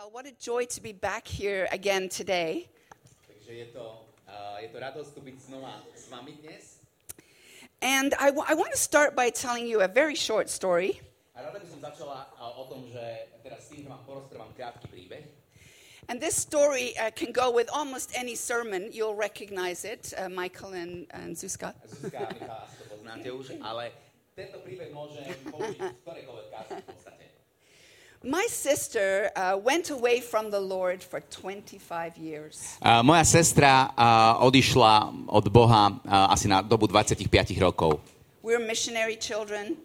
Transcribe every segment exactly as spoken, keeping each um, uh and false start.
Well, what a joy to be back here again today. Takže je to uh, je to radosť tu byť znova s vami dnes. And I, w- I want to start by telling you a very short story. A rada by som začala uh, o tom, že teraz s tým, že vám porozprávam krátky príbeh. And this story uh, can go with almost any sermon. You'll recognize it, uh, Michael and, and Zuzka. Zuzka, Michal, to poznáte už, ale tento príbeh môžem použiť v ktorékoľvek kázni v podstate. My sister uh, went away from the Lord for twenty-five years. Uh, moja sestra uh, odišla od Boha uh, asi na dobu dvadsaťpäť rokov. We're missionary children.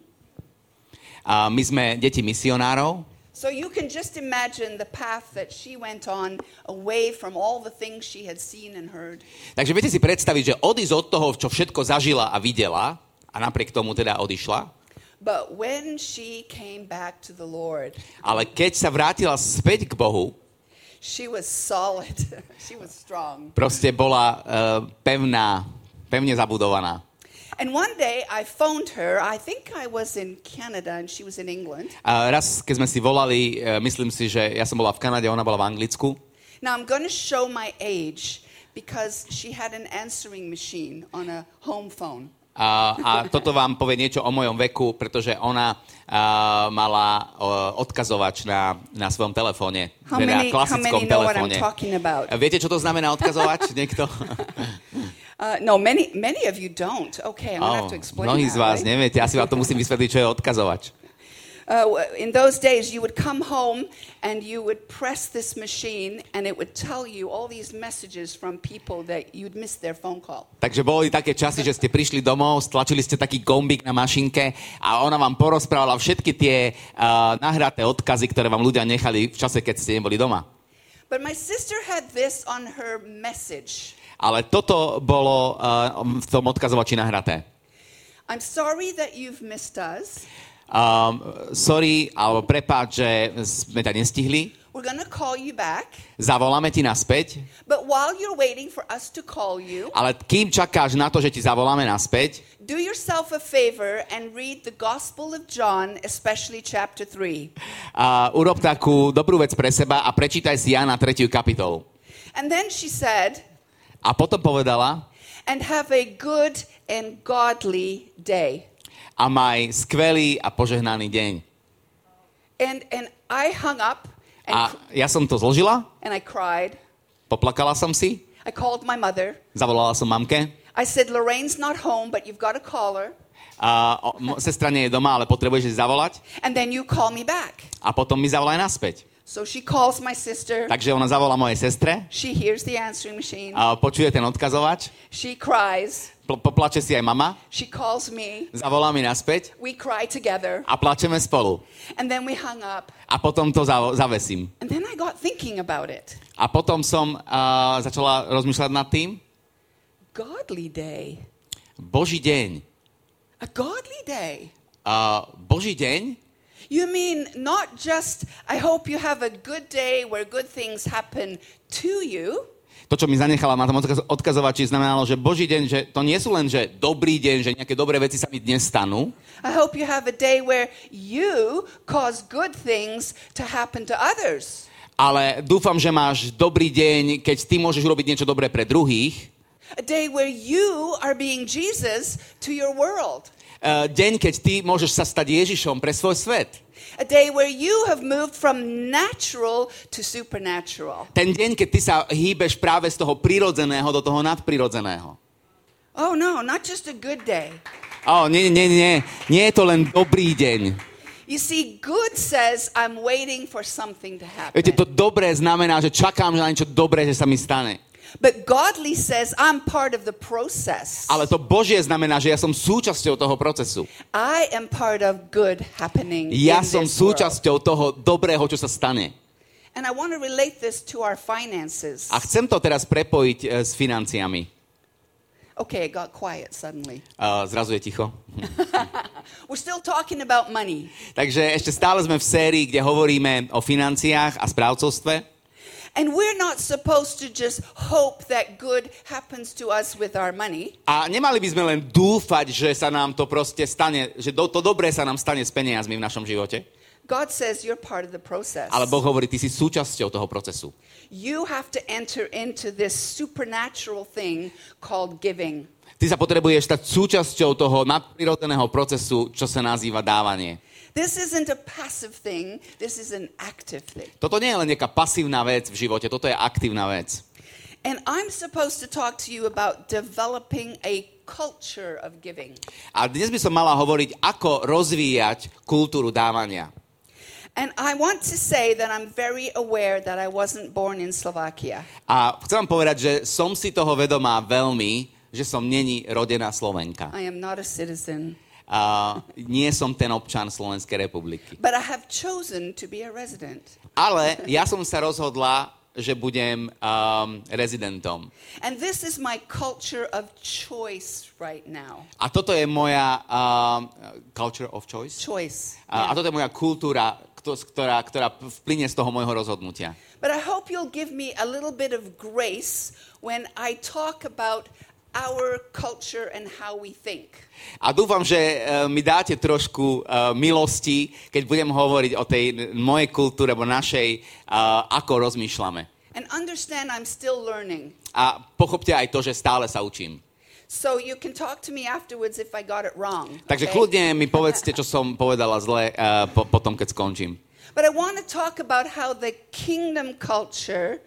Uh, my sme deti misionárov. So you can just imagine the path that she went on away from all the things she had seen and heard. Takže viete si predstaviť, že odísť od toho, čo všetko zažila a videla, a napriek tomu teda odišla. But when she came back to the Lord, ale keď sa vrátila späť k Bohu, she was solid. She was strong. Proste bola uh, pevná, pevne zabudovaná. And one day I phoned her. I think I was in Canada and she was in England. A raz keď sme si volali, uh, myslím si, že ja som bola v Kanade, ona bola v Anglicku. Now I'm going to show my age because she had an answering machine on a home phone. A, a toto vám povie niečo o mojom veku, pretože ona uh, mala uh, odkazovač na, na svojom telefóne, how teda many, klasickom telefóne. Viete, čo to znamená odkazovač? Niekto? Uh, no, many, many of you don't. Okay, I'm oh, gonna have to explain that. Mnohí z vás right? neviete, asi vám to musím vysvetliť, čo je odkazovač. Uh, in those days you would come home and you would press this machine and it would tell you all these messages from people that you'd missed their phone call. Takže boli také časy, že ste prišli domov, stlačili ste taký gombík na mašinke a ona vám porozprávala všetky tie uh, nahraté odkazy, ktoré vám ľudia nechali v čase, keď ste neboli doma. But my sister had this on her message. Ale toto bolo uh, v tom odkazovači nahraté. I'm sorry that you've missed us. Um, sorry, alebo prepáč, že sme ťa nestihli. We're gonna call you back. Zavoláme ti naspäť. But while you're waiting for us to call you, ale kým čakáš na to, že ti zavoláme naspäť, do yourself a favor and read the Gospel of John, especially chapter three. Uh, urob takú dobrú vec pre seba a prečítaj si Jána tretiu kapitolu. And then she said, a potom povedala, and have a good and godly day. A maj skvelý a požehnaný deň. And, and I hung up and a ja som to zložila. And I cried. Poplakala som si. I called my mother. Zavolala som mamke. I said, Lorraine's not home, but you've got to call her. A o, sestra nie je doma, ale potrebuješ jej zavolať. And then you call me back. A potom mi zavolaj naspäť. So she calls my sister. Takže ona zavolá mojej sestre. She hears the answering machine. A počuje ten odkazovač. She cries. Pl- poplače si aj mama. She calls me. Zavolá mi naspäť. We cry together. A plačeme spolu. And then we hung up. A potom to zav- zavesím. And then I got thinking about it. A potom som uh, začala rozmýšľať nad tým. Godly day. Boží deň. A godly day. Uh, Boží deň. You mean not just I hope you have a good day where good things happen to you. To, čo mi zanechala na tom odkazovači, znamenalo, že Boží deň, že to nie sú len, že dobrý deň, že nejaké dobré veci sa mi dnes stanú. I hope you have a day where you cause good things to happen to others. Ale dúfam, že máš dobrý deň, keď ty môžeš urobiť niečo dobré pre druhých. A day where you are being Jesus to your world. Uh, deň, keď ty môžeš sa stať Ježišom pre svoj svet. A day where you have moved from natural to supernatural. Ten deň, keď ty sa hýbeš práve z toho prirodzeného do toho nadprirodzeného. Oh no, not just a good day. Oh, nie, nie, nie. Nie je to len dobrý deň. You see, good says I'm waiting for something to happen. Viete, to dobré znamená, že čakám na niečo dobré, že sa mi stane. But godly says I'm part of the process. Ale to Božie znamená, že ja som súčasťou toho procesu. I am part of good happening. Ja som súčasťou world. Toho dobrého, čo sa stane. And I want to relate this to our finances. A chcem to teraz prepojiť e, s financiami. Okay, I got quiet suddenly. Uh, zrazu je ticho. We're still talking about money. Takže ešte stále sme v sérii, kde hovoríme o financiách a správcovstve. And we're not supposed to just hope that good happens to us with our money. A nemali by sme len dúfať, že sa nám to proste stane, že to dobré sa nám stane s peniazmi v našom živote. God says you're part of the process. Ale Boh hovorí, ty si súčasťou toho procesu. You have to enter into this supernatural thing called giving. Ty sa potrebuješ stať súčasťou toho nadprirodzeného procesu, čo sa nazýva dávanie. This isn't a passive thing, this is an active thing. Toto nie je len nejaká pasívna vec v živote, toto je aktívna vec. And I'm supposed to talk to you about developing a culture of giving. A dnes by som mala hovoriť, ako rozvíjať kultúru dávania. And I want to say that I'm very aware that I wasn't born in Slovakia. A chcem povedať, že som si toho vedomá veľmi, že som neni rodená Slovenka. I am not a citizen. Uh, nie som ten občan Slovenskej republiky. But I have chosen to be a resident. Ale ja som sa rozhodla, že budem um, rezidentom. And this is my culture of choice right now. A toto je moja um, culture of choice. Choice. A, yeah. a toto je moja kultúra, ktorá, ktorá vplynie z toho môjho rozhodnutia. But I hope you'll give me a little bit of grace when I talk about our culture and how we think. A dúfam, že uh, mi dáte trošku uh, milosti, keď budem hovoriť o tej mojej kultúre, alebo našej, uh, ako rozmýšľame. And understand I'm still learning. A pochopte aj to, že stále sa učím. So you can talk to me afterwards if I got it wrong. Takže okay? Kľudne mi povedzte, čo som povedala zle uh, po, potom, keď skončím. But I want to talk about how the kingdom culture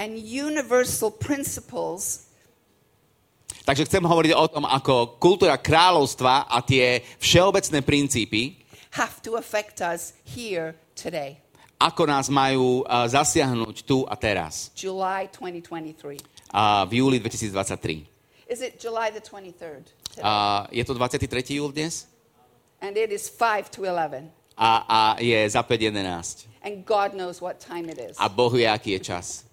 and universal principles. Takže chcem hovoriť o tom, ako kultúra kráľovstva a tie všeobecné princípy have to affect us here today. Ako nás majú uh, zasiahnuť tu a teraz. July twenty twenty-three. Uh, v júli dvetisíctridsaťtri. Is it July the twenty-third? Uh, je to dvadsiaty tretí júl dnes? And it is five to eleven. A, a je za päť jedenásť. And God knows what time it is. A Boh vie, aký je čas.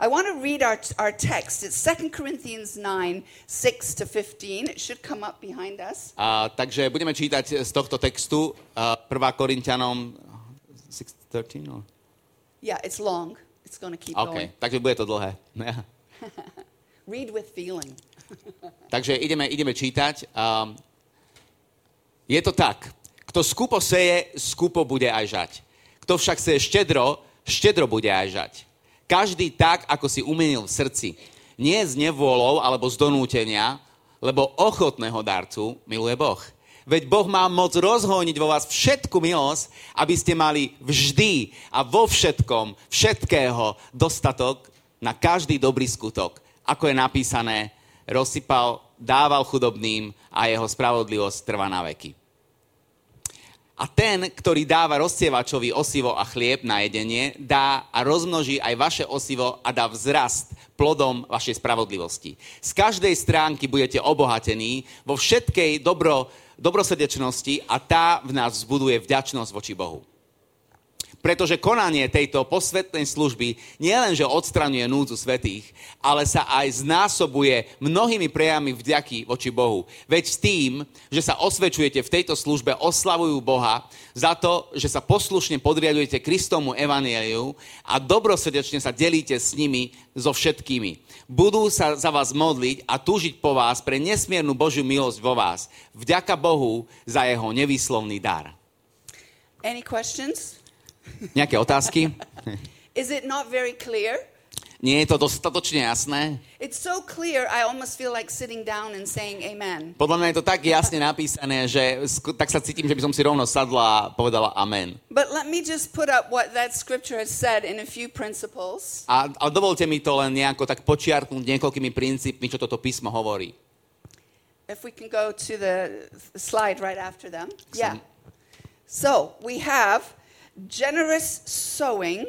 I want to read our, our text. It's Second Corinthians nine, six to fifteen. It should come up behind us. A, takže budeme čítať z tohto textu uh, Prvý Korinťanom six thirteen. Or? Yeah, it's long. It's going to keep okay. Going. Okay, takže bude to dlhé. Yeah. Read with feeling. Takže ideme, ideme čítať. Um, je to tak. Kto skupo seje, skupo bude aj žať. Kto však seje štedro, štedro bude aj žať. Každý tak, ako si umienil v srdci. Nie z nevôľou alebo z donútenia, lebo ochotného darcu miluje Boh. Veď Boh má moc rozhojniť vo vás všetku milosť, aby ste mali vždy a vo všetkom, všetkého dostatok na každý dobrý skutok. Ako je napísané, rozsypal, dával chudobným a jeho spravodlivosť trvá na veky. A ten, ktorý dáva rozsievačovi osivo a chlieb na jedenie, dá a rozmnoží aj vaše osivo a dá vzrast plodom vašej spravodlivosti. Z každej stránky budete obohatení vo všetkej dobro, dobrosrdečnosti a tá v nás vzbuduje vďačnosť voči Bohu. Pretože konanie tejto posvetnej služby nielenže odstraňuje núdzu svätých, ale sa aj znásobuje mnohými prejavmi vďaky voči Bohu. Veď tým, že sa osvedčujete v tejto službe, oslavujú Boha za to, že sa poslušne podriadujete Kristovmu evanjeliu a dobrosrdečne sa delíte s nimi so všetkými. Budú sa za vás modliť a túžiť po vás pre nesmiernu Božiu milosť vo vás. Vďaka Bohu za jeho nevýslovný dar. Any questions? Nejaké otázky? Is it not very clear? Nie je to dostatočne jasné? It's so clear I almost feel like sitting down and saying amen. Podľa mňa je to tak jasne napísané, že tak sa cítim, že by som si rovno sadla a povedala amen. But let me just put up what that scripture has said in a few principles. A, a dovolte mi to len nejako tak počiarknúť niekoľkými princípmi, čo toto písmo hovorí. If we can go to the slide right after them. Yeah. So, we have generous sowing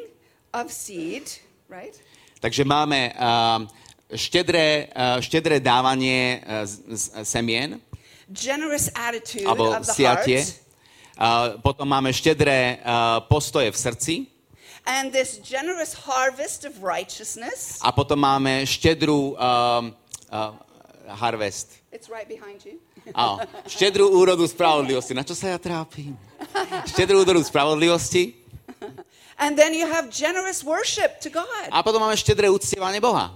of seed, right? Takže máme uh, štedré, uh, štedré dávanie uh, z, z, semien. Generous attitude abo of the siatie. Heart. Uh, potom máme štedré uh, postoje v srdci. And this generous harvest of righteousness. A potom máme štedrú uh, uh, harvest. It's right behind you. Áno, štedrú úrodu spravodlivosti. Na čo sa ja trápim? Štedrú úrodu spravodlivosti. And then you have generous worship to God. A potom máme štedré uctievanie Boha.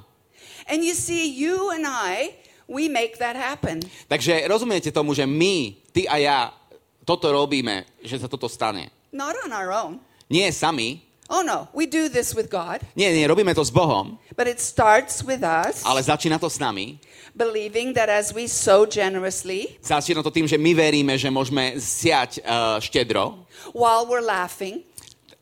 And you see, you and I, we make that happen. Takže rozumiete tomu, že my, ty a ja, toto robíme, že sa toto stane. Not on our own. Nie sami. Oh no, we do this with God. Nie, nie, robíme to s Bohom. But it starts with us. Ale začína to s nami. Believing that as we sow generously. Začína to tým, že my veríme, že môžeme siať uh, štedro. While we're laughing.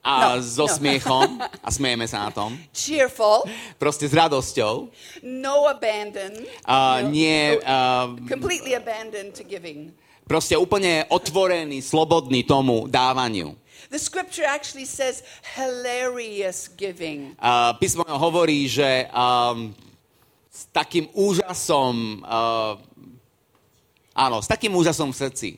A no, so no. smiechom a smejeme sa na tom. Cheerful. Proste s radosťou. No abandon. Uh, nie uh, completely abandoned to giving. Proste úplne otvorený, slobodný tomu dávaniu. The scripture actually says hilarious giving. Uh, písmo hovorí, že um, s takým úžasom uh, áno, s takým úžasom v srdci.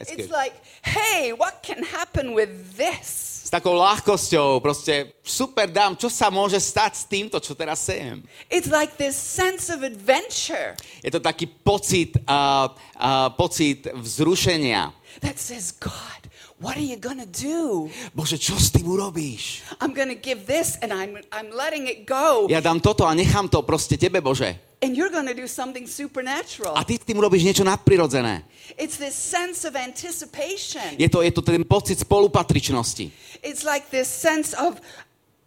That's It's good. Like, hey, what can happen with this? S takou ľahkosťou, proste super dám, čo sa môže stať s týmto, čo teraz sejem. It's like this sense of adventure. Je to taký pocit, uh, uh, pocit vzrušenia. That says, God, what are you gonna do? Bože, čo s tým urobíš? I'm gonna give this and I'm, I'm letting it go. Ja dám toto a nechám to proste tebe, Bože. And you're going to do something supernatural. A ty s tým robíš niečo nadprirodzené. It's this sense of anticipation. Je to je to ten pocit spolupatričnosti. It's like this sense of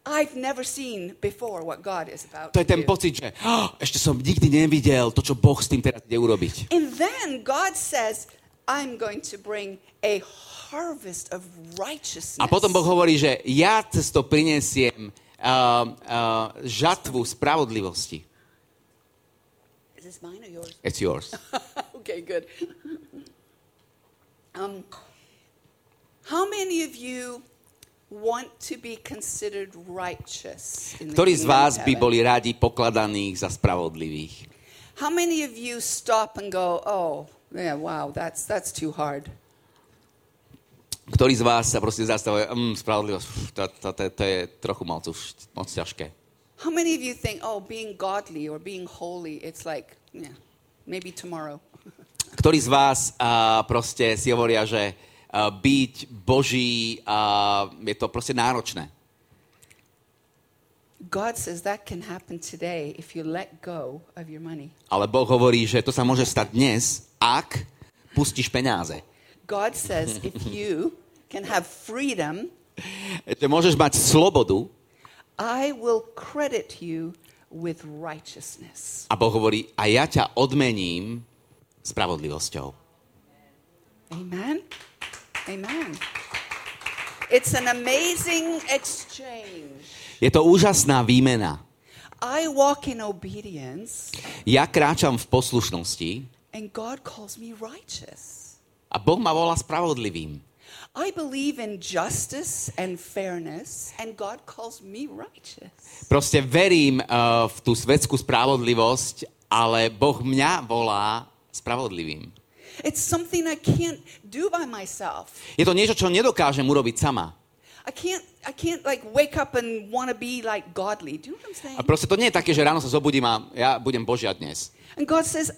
I've never seen before what God is about to do. To je ten pocit, že oh, ešte som nikdy nevidel to, čo Boh s tým teraz ide urobiť. And then God says, I'm going to bring a harvest of righteousness. A potom Boh hovorí, že ja cez to prinesiem uh, uh, žatvu spravodlivosti. Is this mine or yours? It's yours. Okay, good. Um, how many of you want to be considered righteous? Ktorí z vás by boli radi pokladaných za spravodlivých? How many of you stop and go, oh, yeah, wow, that's that's too hard? Ktorí z vás sa proste zastavuje, mm, spravodlivosť, to, to, to, to je trochu moc, už moc ťažké. How many of you think, oh, being godly or being holy, it's like, yeah, maybe tomorrow. Ktorí z vás uh, proste si hovoria, že uh, byť Boží, uh, je to proste náročné. God says that can happen today if you let go of your money. Ale Boh hovorí, že to sa môže stať dnes, ak pustíš peniaze. God says if you can have freedom, že môžeš mať slobodu, I will credit you with righteousness. A Boh hovorí, a ja ťa odmením spravodlivosťou. Amen. Amen. It's an amazing exchange. Je to úžasná výmena. I walk in obedience. Ja kráčam v poslušnosti. And God calls me righteous. A Boh ma volá spravodlivým. I believe in justice and fairness and God calls me righteous. Proste verím uh, v tú svetskú spravodlivosť, ale Boh mňa volá spravodlivým. It's something I can't do by myself. Je to niečo, čo nedokážem urobiť sama. I can't I can't like wake up and want to be like godly. Do you know what I'm saying? A proste to nie je také, že ráno sa zobudím a ja budem Božia dnes. And God says,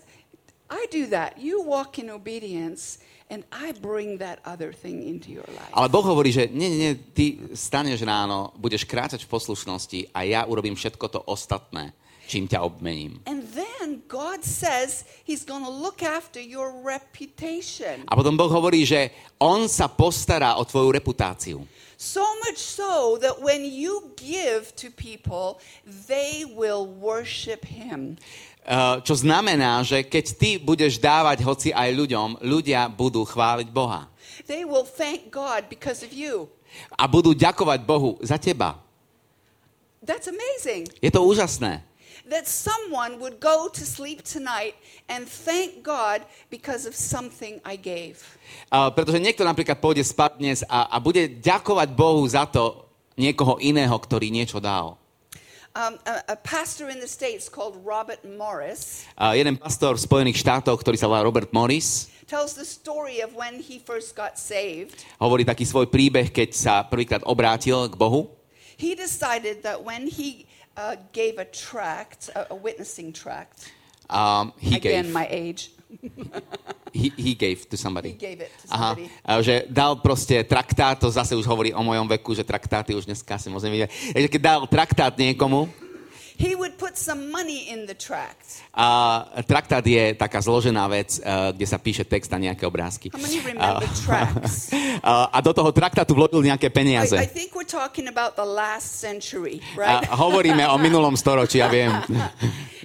I do that. You walk in obedience. And I bring that other thing into your life. Ale Boh hovorí, že nie, nie, ty staneš ráno, budeš kráčať v poslušnosti a ja urobím všetko to ostatné, čím ťa obmením. And then God says he's going to look after your reputation. A potom Boh hovorí, že on sa postará o tvoju reputáciu. So much so that when you give to people, they will worship him. Uh, čo znamená, že keď ty budeš dávať hoci aj ľuďom, ľudia budú chváliť Boha. They will thank God because of you. A budú ďakovať Bohu za teba. That's amazing. Je to úžasné. That someone would go to sleep tonight and thank God because of something I gave. Uh, pretože niekto napríklad pôjde spať dnes a, a bude ďakovať Bohu za to niekoho iného, ktorý niečo dal. Um, a, a pastor in the States called Robert Morris. Uh, jeden pastor v Spojených štátoch, ktorý sa volá Robert Morris. Tells the story of when he first got saved. Hovorí taký svoj príbeh, keď sa prvýkrát obrátil k Bohu. He decided that when he uh, gave a tract, a, a witnessing tract. Um, he again, gave. my age. he, he gave to somebody. He gave it to somebody. Aha, že dal proste traktát, to zase už hovorí o mojom veku, že traktáty už dneska si môžem vidieť. Takže keď dal traktát niekomu, He would put some money in the tract. A traktát je taká zložená vec, kde sa píše text a nejaké obrázky. How many remember tracts? A do toho traktátu vložil nejaké peniaze. I, I think we're talking about the last century, right? A hovoríme o minulom storočí, ja viem.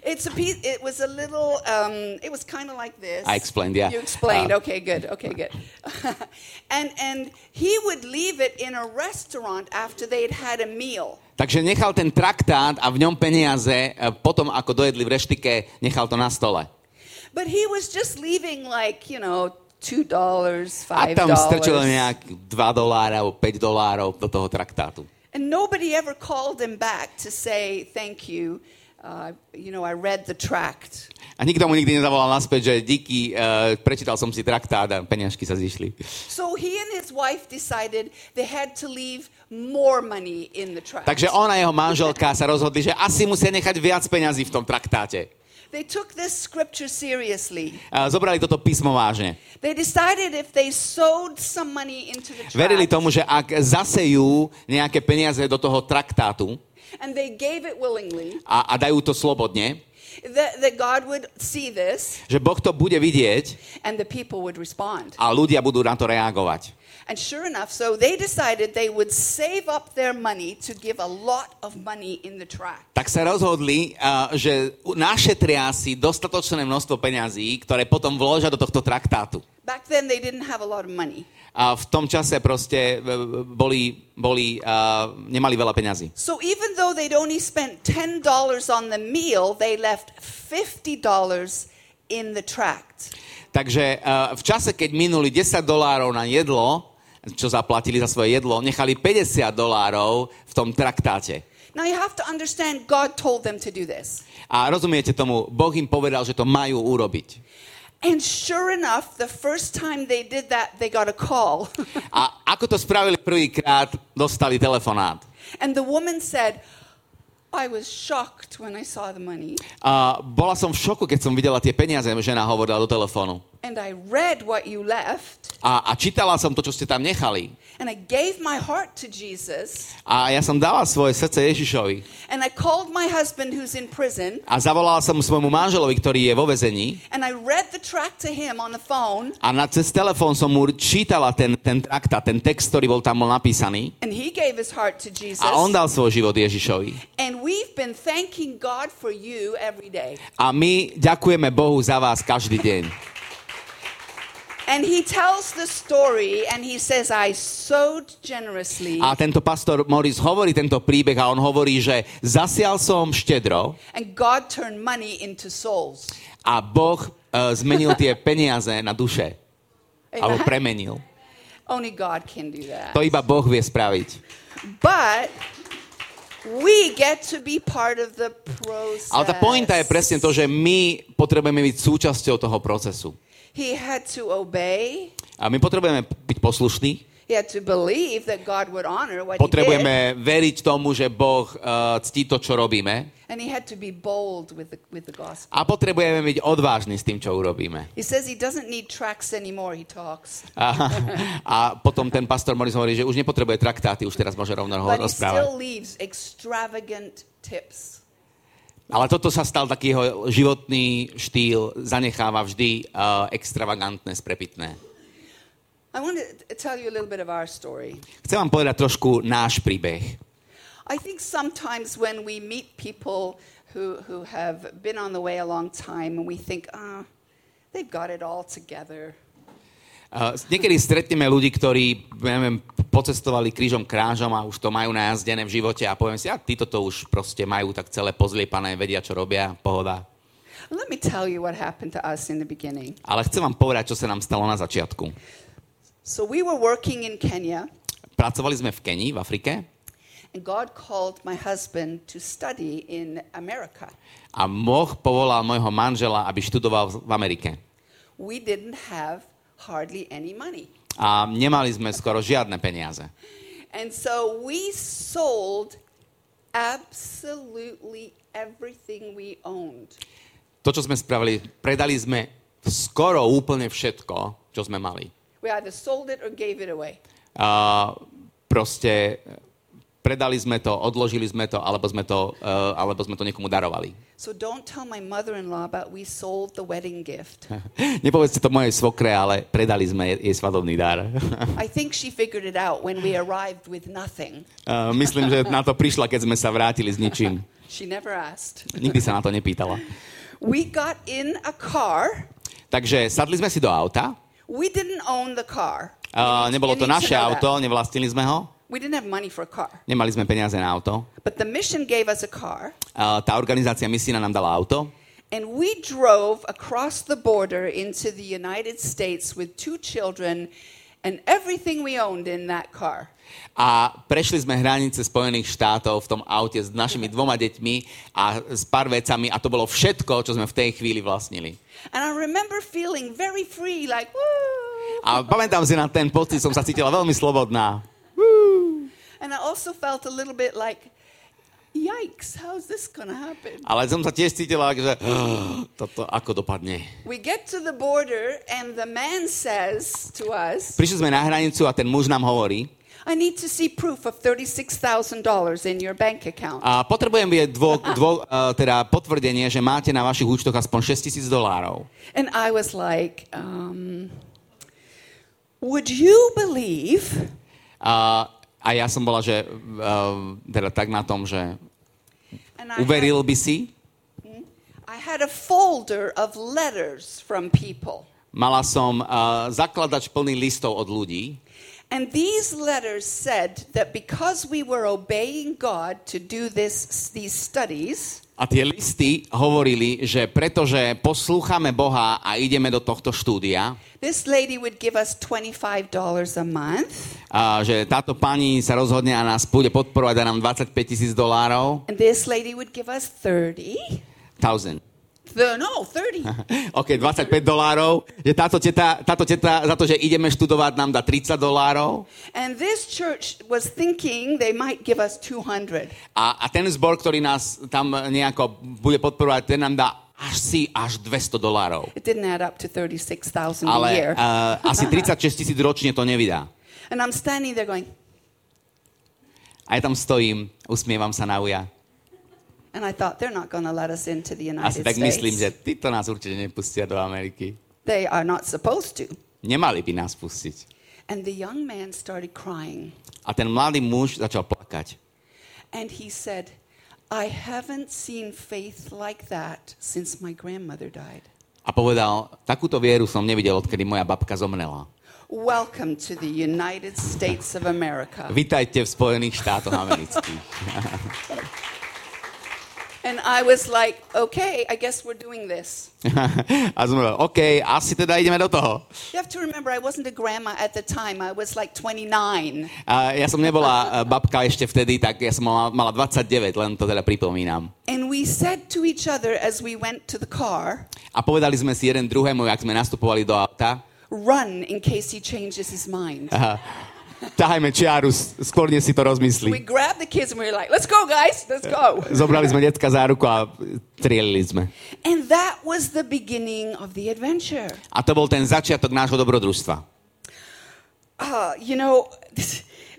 It's a piece, it was a little um it was kind of like this. I explained, yeah. You explained. Uh, okay, good. Okay, good. and and he would leave it in a restaurant after they'd had a meal. Takže nechal ten traktát a v ňom peniaze potom ako dojedli v reštike, nechal to na stole. But he was just leaving like, you know, two dollars, five dollars. A tam strčil nejak dva dolárov, päť dolárov do toho traktátu. And nobody ever called him back to say thank you. Uh, you know, I read the tract. A nikto mu nikdy nezavolal naspäť, že díky, uh, prečítal som si traktát a peniažky sa zišli. So he and his wife decided they had to leave more money in the tract. Takže on a jeho manželka sa rozhodli, že asi musia nechať viac peňazí v tom traktáte. They took this scripture seriously. Uh, zobrali toto písmo vážne. They decided if they sowed some money into the tract. Verili tomu, že ak zasejú nejaké peniaze do toho traktátu, and they gave it willingly. A, a dajú to slobodne. That, that God would see this. Že Boh to bude vidieť. And the people would respond. A ľudia budú na to reagovať. And sure enough, so they decided they would save up their money to give a lot of money in the tract. Tak sa rozhodli, uh, že našetria si dostatočné množstvo peňazí, ktoré potom vložia do tohto traktátu. Back then they didn't have a lot of money. A v tom čase proste boli, boli uh, nemali veľa peňazí. So even though they'd only spent ten dollars on the meal, they left fifty dollars in the tract. Takže uh, v čase, keď minuli desať dolárov na jedlo, čo zaplatili za svoje jedlo, nechali päťdesiat dolárov v tom traktáte. Now you have to understand, God told them to do this. A rozumiete tomu, Boh im povedal, že to majú urobiť. And sure enough, the first time they did that, they got a call. A ako to spravili prvýkrát, dostali telefonát. And the woman said, I was shocked when I saw the money. A bola som v šoku, keď som videla tie peniaze, žena hovorila do telefónu. And I read what you left. A, a čítala som to, čo ste tam nechali. And I gave my heart to Jesus. A ja som dala svoje srdce Ježišovi. And I called my husband who's in prison. A zavolala som svojmu manželovi, ktorý je vo väzení. And I read the tract to him on the phone. A na cez telefón som mu čítala ten ten trakt, ten text, ktorý bol tam bol napísaný. And he gave his heart to Jesus. A on dal svoj život Ježišovi. And we've been thanking God for you every day. A my ďakujeme Bohu za vás každý deň. And he tells the story and he says I sowed generously. A tento pastor Morris hovorí tento príbeh a on hovorí, že zasial som štedro. And God turned money into souls. A Boh uh, zmenil tie peniaze na duše. Alebo premenil. Only God can do that. To iba Boh vie spraviť. But we get to be part of the process. Ale tá pointa je presne to, že my potrebujeme byť súčasťou toho procesu. He had to obey. A my potrebujeme byť poslušní. He had to believe that God would honor what he did. Potrebujeme veriť tomu, že Boh uh, ctí to, čo robíme. And he had to be bold with the, with the gospel. A potrebujeme byť odvážni s tým, čo urobíme. He says he doesn't need tracts anymore, he talks. A, a potom ten pastor Morris hovorí, že už nepotrebuje traktáty, už teraz môže rovno ho rozprávať. But he still leaves extravagant tips. Ale toto sa stal taký jeho životný štýl, zanecháva vždy uh, extravagantné, sprepitné. I want to tell you a little bit of our story. Chcem vám povedať trošku náš príbeh. I think sometimes when we meet people who who have been on the way a long time and we think, ah, they've got it all together. Uh, niekedy stretneme ľudí, ktorí, neviem, pocestovali krížom krážom a už to majú najazdené v živote a poviem si, a títo to už proste majú tak celé pozliepané, vedia, čo robia, pohoda. Let me tell you what happened to us in the beginning. Ale chcem vám povedať, čo sa nám stalo na začiatku. So we were working in Kenya. Pracovali sme v Kenii, v Afrike. And God called my husband to study in America. A Boh povolal môjho manžela, aby študoval v Amerike. We didn't have hardly any money. A nemali sme skoro žiadne peniaze. And so we sold absolutely everything we owned. To, čo sme spravili, predali sme skoro úplne všetko, čo sme mali. We either sold it or gave it away. Uh, proste predali sme to, odložili sme to, alebo sme to, uh, alebo sme to niekomu darovali. So don't tell my mother-in-law about we sold the wedding gift. Nepovedzte to mojej svokre, ale predali sme jej svadobný dar. I think she figured it out when we arrived with nothing. Uh, myslím, že na to prišla, keď sme sa vrátili s ničím. She never asked. Nikdy sa na to nepýtala. We got in a car. Takže sadli sme si do auta. We didn't own the car. Uh, nebolo to naše auto, nevlastnili sme ho. We didn't have money for a car. Nemali sme peniaze na auto. But the mission gave us a car. Uh, tá organizácia misijná nám dala auto. And we drove across the border into the United States with two children and everything we owned in that car. A prešli sme hranice Spojených štátov v tom aute s našimi dvoma deťmi a s pár vecami a to bolo všetko, čo sme v tej chvíli vlastnili. And I remember feeling very free, like, woo! A pamätám si na ten pocit, som sa cítila veľmi slobodná. And I also felt a little bit like, yikes, how's this gonna happen? Ale som sa tiež cítila, že toto ako dopadne. We get to the border and the man says to us. Prišli sme na hranicu a ten muž nám hovorí. I need to see proof of thirty-six thousand dollars in your bank account. A potrebujem vidieť dvo, dvo, uh, teda potvrdenie, že máte na vašich účtoch aspoň šesťtisíc dolárov. And I was like, um, would you believe? Uh, A ja som bola, že uh, teda tak na tom, že uveril by si. I had a folder of letters from people. Mala som uh, zakladač plný listov od ľudí. And these letters said that because we were obeying God to do this these studies. A tie listy hovorili, že pretože poslúchame Boha a ideme do tohto štúdia. This lady would give us twenty-five dollars a month. A že táto pani sa rozhodne a nás bude podporovať a nám dvadsaťpäť tisíc dolárov. And this lady would give us thirty thousand. The, no, thirty. OK, dvadsaťpäť dolárov. Že táto teta, táto teta za to, že ideme študovať, nám dá tridsať dolárov. And this church was thinking they might give us two hundred. A, a ten zbor, ktorý nás tam nejako bude podporovať, ten nám dá asi až dvesto dolárov. It didn't add up to thirty-six thousand a year. Ale uh, asi tridsaťšesť tisíc ročne to nevydá. And I'm standing there going. A ja tam stojím, usmievam sa na uja. And I thought they're not going to let us into the United States. Asi tak myslím, že títo nás určite nepustia do Ameriky. They are not supposed to. Nemali by nás pustiť. And the young man started crying. A ten mladý muž začal plakať. And he said, I haven't seen faith like that since my grandmother died. A povedal, takúto vieru som nevidel, odkedy moja babka zomrela. Welcome to the United States of America. Vitajte v Spojených štátoch amerických. And I was like, okay, I guess we're doing this. A som bol, okay, asi teda ideme do toho. You have to remember, I wasn't a grandma at the time. I was like twenty-nine. A ja som nebola babka ešte vtedy, tak ja som mala, mala dvadsaťdeväť, len to teda pripomínam. And we said to each other as we went to the car. A povedali sme si jeden druhému, jak sme nastupovali do auta. Run in case he changes his mind. Aha. Tahajme čiaru, skôr než si to rozmyslí. We grabbed the kids and we were like, let's go guys, let's go. Zobrali sme decka za ruku a trielili sme. And that was the beginning of the adventure. A to bol ten začiatok nášho dobrodružstva. Uh, you know,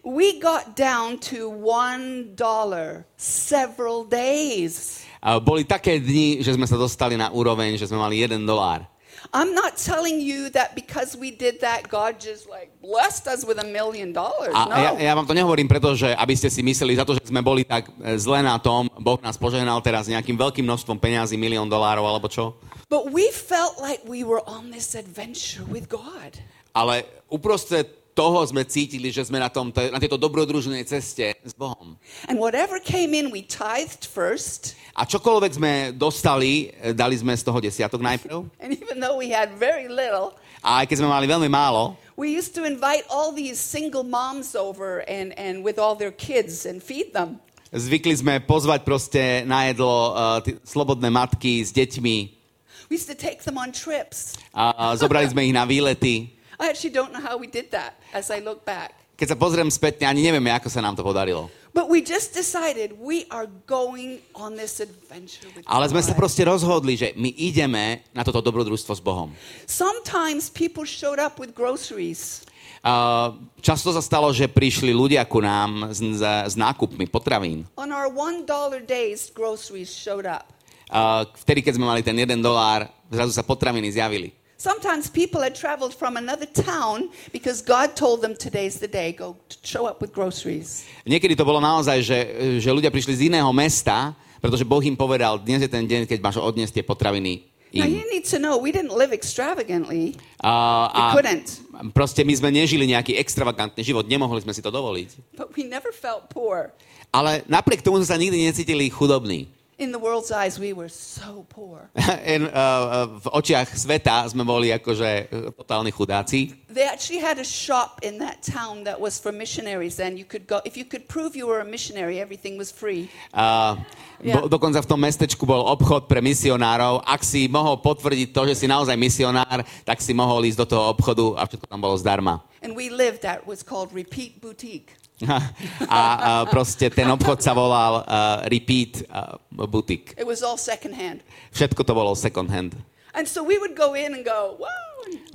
we got down to one dollar several days. Uh, boli také dni, že sme sa dostali na úroveň, že sme mali jeden dolár. I'm not telling you that because we did that God just like blessed us with a million dollars. No. A ja, ja vám to nehovorím, pretože aby ste si mysleli, za to, že sme boli tak zle na tom, Boh nás požehnal teraz nejakým veľkým množstvom peňazí, milión dolárov alebo čo. But we felt like we were on this adventure with God. Ale uprostred toho sme cítili, že sme na tom na tejto dobrodružnej ceste s Bohom. And whatever came in we tithed first. A čokoľvek sme dostali, dali sme z toho desiatok najprv. And even though we had very little, a aj keď sme mali veľmi málo, we used to invite all these single moms over and, and with all their kids and feed them. Zvykli sme pozvať proste na jedlo uh, t- slobodné matky s deťmi. We used to take them on trips. A, a zobrali sme ich na výlety. I actually don't know how we did that as I look back. Keď sa pozriem späť, ani nevieme, ako sa nám to podarilo. But we just decided we are going on this adventure with God. Ale sme sa proste rozhodli, že my ideme na toto dobrodružstvo s Bohom. Sometimes people showed up with groceries. Uh, často sa stalo, že prišli ľudia ku nám s, s, s nákupmi potravín. On our one dollar days groceries showed up. Uh, vtedy, keď sme mali ten jeden dolár, zrazu sa potraviny zjavili. Sometimes people had traveled from another town because God told them today's the day, go show up with groceries. Niekedy to bolo naozaj, že, že ľudia prišli z iného mesta, pretože Boh im povedal, dnes je ten deň, keď máš odniesť tie potraviny im. Now you need to know, we didn't live extravagantly. Uh, we couldn't. Proste my sme nežili nejaký extravagantný život, nemohli sme si to dovoliť. But we never felt poor. Ale napriek tomu sme sa nikdy necítili chudobní. In the world's eyes we were so poor. In, uh, v očiach sveta sme boli akože totálni chudáci. They actually had a shop in that town that was for missionaries and you could go if you could prove you were a missionary everything was free. Uh, yeah. do, dokonca v tom mestečku bol obchod pre misionárov. Ak si mohol potvrdiť to, že si naozaj misionár, tak si mohol ísť do toho obchodu a všetko tam bolo zdarma. And we lived that was called Repeat Boutique. a, a proste ten obchod sa volal uh, Repeat uh, Boutique. It was all second hand. Všetko to bolo second hand. And so we would go in and go, wow.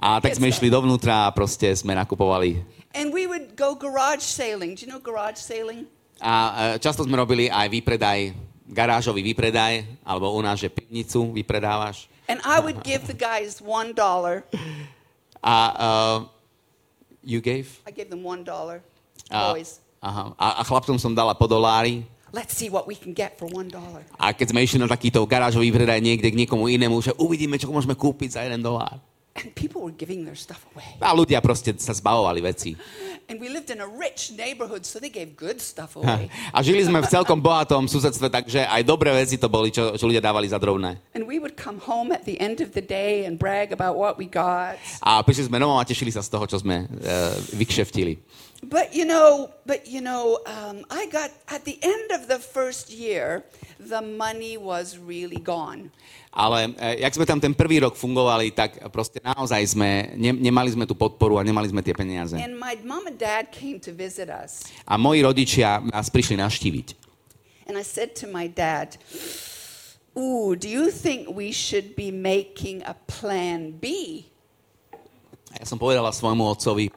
A tak sme išli dovnútra a proste sme nakupovali. And we would go garage sailing. Do you know garage sailing? A uh, často sme robili aj výpredaj, garážový výpredaj, alebo u nás, že pivnicu vypredávaš. And I would give the guys one dollar. A uh, you gave? I gave them one dollar. A, aha, a chlapcom som dala po dolári. Let's see what we can get for one dollar. A keď sme išli na takýto garážový predaj niekde k niekomu inému, že uvidíme, čo môžeme kúpiť za jeden dolár. And people were giving their stuff away. A ľudia proste sa zbavovali veci. And we lived in a rich neighborhood, so they gave good stuff away. A žili sme v celkom bohatom susedstve, takže aj dobré veci to boli, čo, čo ľudia dávali za drobné. And we would come home at the end of the day and brag about what we got. A prišli sme domov a tešili sa z toho, čo sme uh, vykšeftili. But you know, but you know, um, I got at the end of the first year, the money was really gone. Ale eh, jak sme tam ten prvý rok fungovali, tak proste naozaj sme ne, nemali sme tú podporu a nemali sme tie peniaze. And my mom and dad came to visit us. A moji rodičia nás prišli navštíviť. And I said to my dad, "Ooh, do you think we should be making a plan B?" A ja som povedala svojmu otcovi,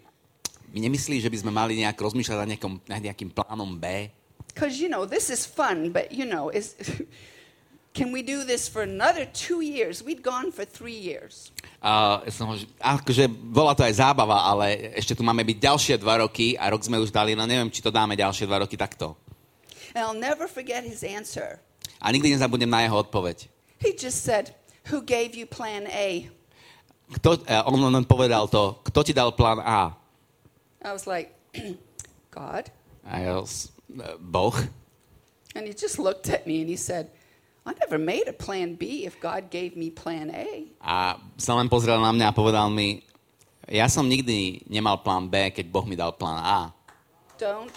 my nemyslíš, že by sme mali nejak rozmýšľať na nejakom, na nejakým plánom B? Because you know this is fun, but you know is can we do this for another two years? We'd gone for three years. Uh, som, akože bola to aj zábava, ale ešte tu máme byť ďalšie dva roky a rok sme už dali, no neviem, či to dáme ďalšie dva roky takto. And I'll never forget his answer. A nikdy nezabudnem na jeho odpoveď. He just said, "Who gave you plan A?" Kto, on len povedal to, kto ti dal plán A? I was like, God. I was, uh, Boh. And he just looked at me and he said, I never made a plan B if God gave me plan A. A sa len pozrel na mňa a povedal mi, ja som nikdy nemal plán B, keď Boh mi dal plán A. Don't,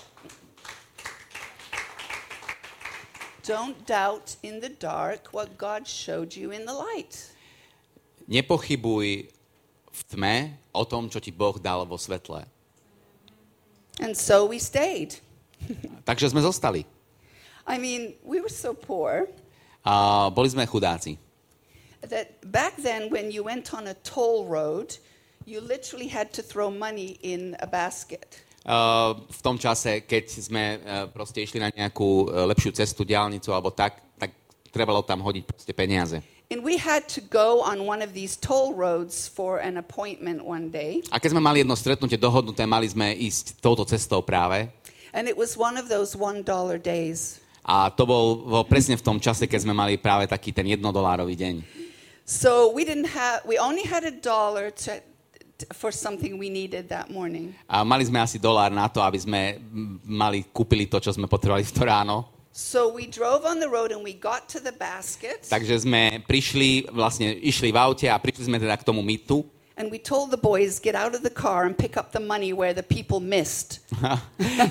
don't doubt in the dark what God showed you in the light. Nepochybuj v tme o tom, čo ti Boh dal vo svetle. And so we stayed. Takže sme zostali. I mean, we were so poor. A boli sme chudáci. That back then when you went on a toll road, you literally had to throw money in a basket. Uh, v tom čase, keď sme uh, proste išli na nejakú uh, lepšiu cestu, diaľnicu alebo tak, tak trebalo tam hodiť proste peniaze. And we had to go on one of these toll roads for an appointment one day. A keď sme mali jedno stretnutie dohodnuté, mali sme ísť touto cestou práve. And it was one of those one dollar days. A to bol presne v tom čase, keď sme mali práve taký ten jednodolárový deň. So we didn't have we only had a dollar to, for something we needed that morning. A mali sme asi dolár na to, aby sme mali kúpili to, čo sme potrebovali v to ráno. So we drove on the road and we got to the basket. Takže sme prišli, vlastne išli v aute a prišli sme teda k tomu mytu. And we told the boys get out of the car and pick up the money where the people missed.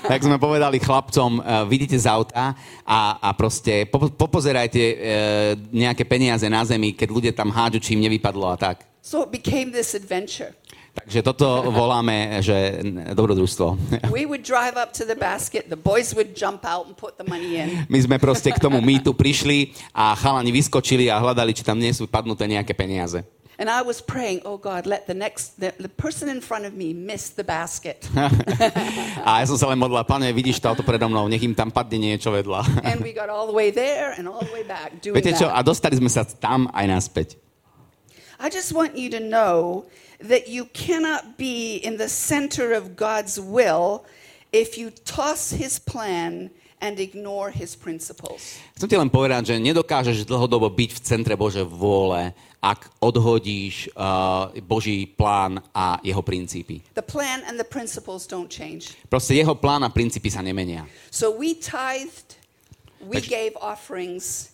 Tak sme povedali chlapcom, uh, vidíte z auta a, a proste po, popozerajte uh, nejaké peniaze na zemi, keď ľudia tam hádžu, či im nevypadlo a tak. So it became this adventure. Takže toto voláme, že dobrodružstvo. We would drive up to the basket, the boys would jump out and put the money in. My sme proste k tomu mítu prišli a chalani vyskočili a hľadali, či tam nie sú padnuté nejaké peniaze. And I was praying, oh God, let the next the, the person in front of me miss the basket. A ja som sa len modlila, Pane, vidíš táto predo mnou, nech im tam padne niečo vedľa. And we got all the way there and all the way back doing that. Viete čo, a dostali sme sa tam aj naspäť. I just want you to know that you cannot be in the center of God's will if you toss his plan and ignore his principles. Chcem ti len povedať, že nedokážeš dlhodobo byť v centre Božej vôle, ak odhodíš uh, Boží plán a jeho princípy. The plan and the principles don't change. Proste jeho plán a princípy sa nemenia. So we tithed, we gave offerings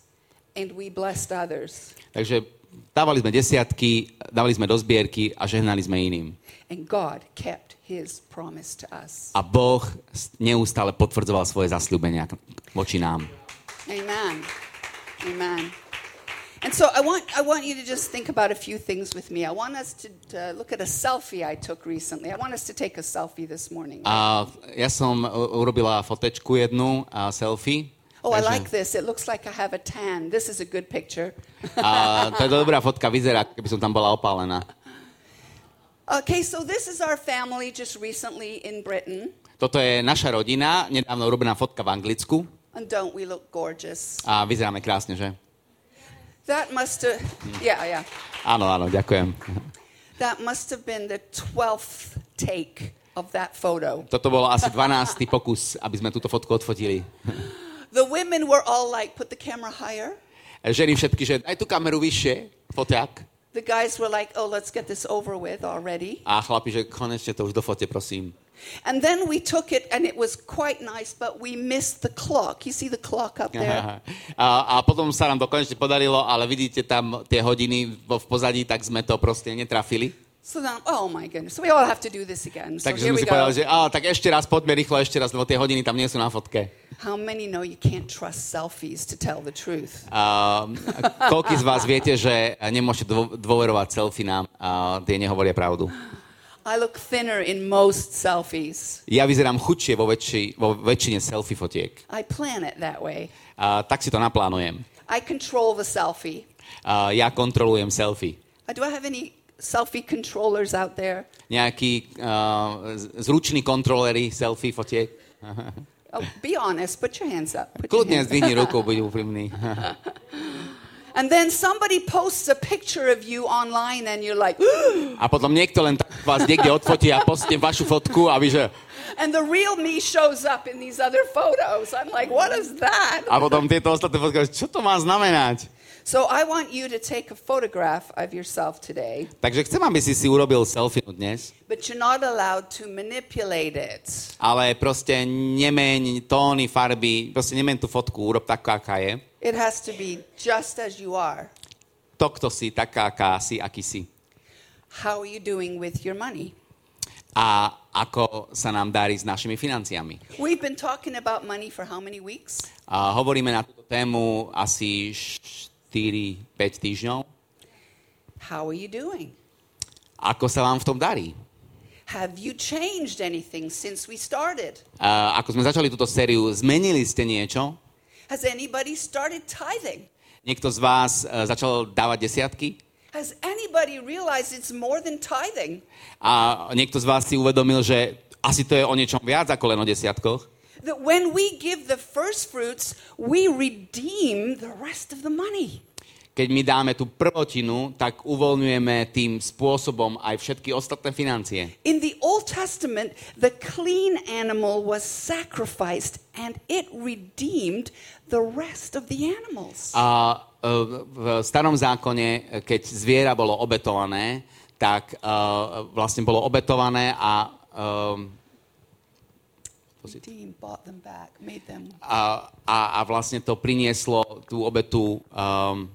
and we blessed others. Takže dávali sme desiatky, dávali sme do zbierky a žehnali sme iným. And God kept his promise to us. A Boh neustále potvrdzoval svoje zasľúbenia voči nám. Amen. Amen. And so I want I want you to just think about a few things with me. I want us to, to look at a selfie I took recently. I want us to take a selfie this morning. A ja som urobila fotečku jednu, a selfie. Oh, I like this. It looks like I have a tan. This is a good picture. A to je dobrá fotka, vyzerá, keby som tam bola opálená. Okay, so this is our family just recently in Britain. Toto je naša rodina, nedávno urobená fotka v Anglicku. And don't we look gorgeous? A vyzeráme krásne, že? That must have Yeah, yeah. Áno, áno, ďakujem. That must have been the twelfth take of that photo. Toto bolo asi dvanásty pokus, aby sme túto fotku odfotili. The women were all like, put the camera higher. Ženy všetky, že daj tú kameru vyššie, foťák. The guys were like, oh, let's get this over with already. A chlapi, že konečne to už dofote, prosím. And then we took it and it was quite nice, but we missed the clock. You see the clock up there? A, a potom sa nám to konečne podarilo, ale vidíte tam tie hodiny v pozadí, tak sme to proste netrafili. So now, oh my goodness, so we all have to do this again. So here we go. Povedal, že, á, tak ešte raz, poďme rýchlo ešte raz, lebo tie hodiny tam nie sú na fotke. How many know you can't trust selfies to tell the truth? Uh, koľko z vás viete, že nemôžete dôverovať selfinám, uh, tie nehovoria pravdu? I look thinner in most selfies. Ja vyzerám chudšie vo, väčši, vo väčšine selfie fotiek. I plan it that way. Uh, tak si to naplánujem. I control the selfie. Uh, ja kontrolujem selfie. Uh, do I have any selfie controllers out there? Nejakí uh, zruční kontroléri selfie fotiek. Oh, be honest, put your hands up. Kľudne zdvihni ruku, buď úprimný. And then somebody posts a picture of you online and you're like a potom niekto len tak vás niekde odfotí a postne vašu fotku a vy že and the real me shows up in these other photos. I'm like, what is that? A potom tieto ostatné fotky, čo to má znamenať? So I want you to take a photograph of yourself today. Takže chcem, aby si si urobil selfie dnes. But you're not allowed to manipulate it. Ale proste nemeň tóny, farby, proste nemeň tú fotku, urob taká, aká je. It has to be just as you are. To, kto si, taká, aká si, aký si. How are you doing with your money? A ako sa nám darí s našimi financiami. We've been talking about money for how many weeks? A hovoríme na túto tému asi št- štyri päť týždňov. How are you doing? Ako sa vám v tom darí? Have you changed anything since we started? Uh, ako sme začali túto sériu, zmenili ste niečo? Has anybody started tithing? Niekto z vás uh, začal dávať desiatky? Has anybody realized it's more than tithing? A niekto z vás si uvedomil, že asi to je o niečom viac ako len o desiatkoch? That when we give the first fruits, we redeem the rest of the money. Keď my dáme tú prvotinu, tak uvoľňujeme tým spôsobom aj všetky ostatné financie. In the Old Testament, the clean animal was sacrificed and it redeemed the rest of the animals. A v Starom zákone, keď zviera bolo obetované, tak uh, vlastne bolo obetované a um, A, a, a vlastne to prinieslo tú obetu. Um,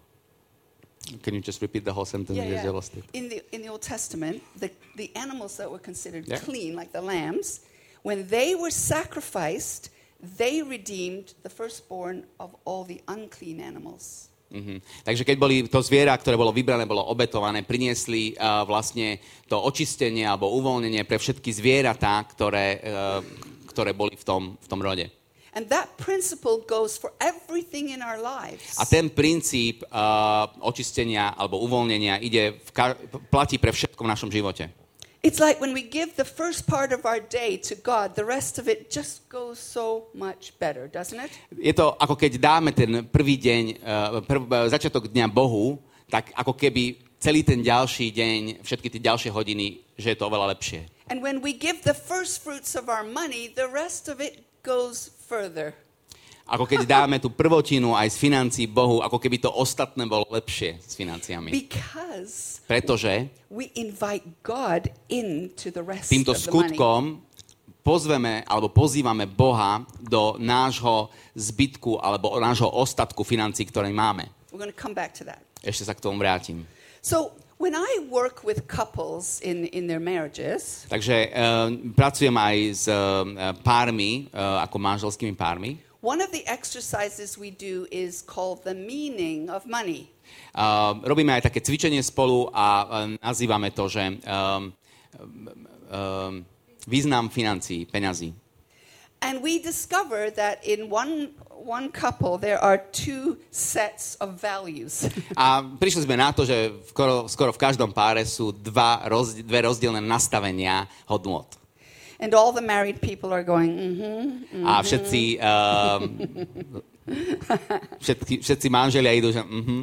can you just repeat the whole sentence? Yeah, yeah. In the in the Old Testament, the the animals that were considered yeah. clean, like the lambs, when they were sacrificed, they redeemed the firstborn of all the unclean animals. Mm-hmm. Takže keď boli to zviera, ktoré bolo vybrané, bolo obetované, priniesli uh, vlastne to očistenie alebo uvoľnenie pre všetky zvieratá, ktoré, uh, ktoré boli v tom, v tom rode. And that principle goes for everything in our lives. A ten princíp uh, očistenia alebo uvoľnenia ide v ka- platí pre všetko v našom živote. It's like when we give the first part of our day to God, the rest of it just goes so much better, doesn't it? Je to ako keď dáme ten prvý deň, prv, začiatok dňa Bohu, tak ako keby celý ten ďalší deň, všetky tie ďalšie hodiny, že je to oveľa lepšie. And when we give the first fruits of our money, the rest of it goes further. Ako keď dáme tú prvotinu aj z financií Bohu, ako keby to ostatné bolo lepšie s financiami. Because Pretože we invite God into the rest týmto skutkom pozveme alebo pozývame Boha do nášho zbytku alebo nášho ostatku financií, ktoré máme. We're going to come back to that. Ešte sa k tomu vrátim. So when I work with couples in in their marriages, takže uh, pracujem aj s uh, pármi, uh, ako manželskými pármi. One of the exercises we do is called the meaning of money. Uh, robíme aj také cvičenie spolu a uh, nazývame to, že um, um, význam financií, peňazí. And we discover that in one one couple there are two sets of values. A prišli sme na to, že skoro, skoro v každom páre sú dva rozdiel, dve rozdielne nastavenia hodnôt. And all the married people are going, mm-hmm, mm-hmm. A všetci, uh, všetci, všetci manželia idú, že mm-hmm.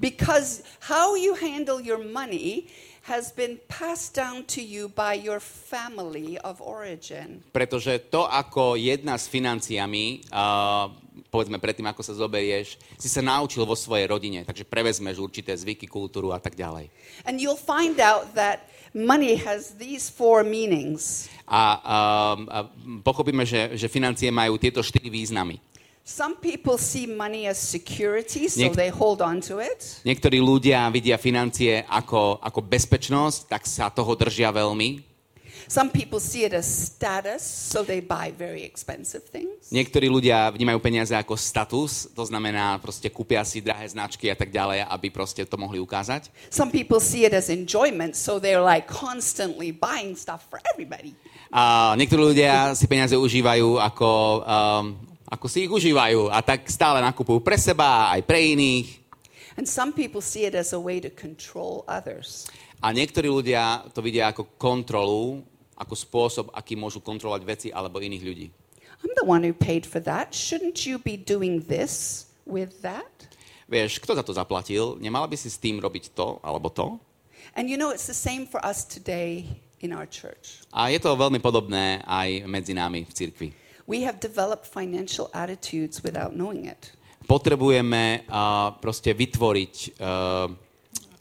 Because how you handle your money has been passed down to you by your family of origin. Pretože to, ako jedna s financiami, uh, povedzme predtým, ako sa zoberieš, si sa naučil vo svojej rodine, takže prevezmeš určité zvyky, kultúru a tak ďalej. And you'll find out that money has these four meanings. A, um, a pochopíme, že, že financie majú tieto štyri významy. Some people see money as security, so Niek- they hold on to it. Niektorí ľudia vidia financie ako, ako bezpečnosť, tak sa toho držia veľmi. Some people see it as status, so they buy very expensive things. Niektorí ľudia vnímajú peniaze ako status, to znamená, proste kúpia si drahé značky a tak ďalej, aby proste to mohli ukázať. Some people see it as enjoyment, so they're like constantly buying stuff for everybody. A niektorí ľudia si peniaze užívajú ako um, ako si ich užívajú a tak stále nakupujú pre seba aj pre iných. And some people see it as a way to control others. A niektorí ľudia to vidia ako kontrolu, ako spôsob, aký môžu kontrolovať veci alebo iných ľudí. I'm the one who paid for that. Shouldn't you be doing this with that? Vieš, kto za to zaplatil? Nemala by si s tým robiť to alebo to? And you know it's the same for us today in our church. A je to veľmi podobné aj medzi nami v cirkvi. We have developed financial attitudes without knowing it. Potrebujeme uh, proste vytvoriť uh,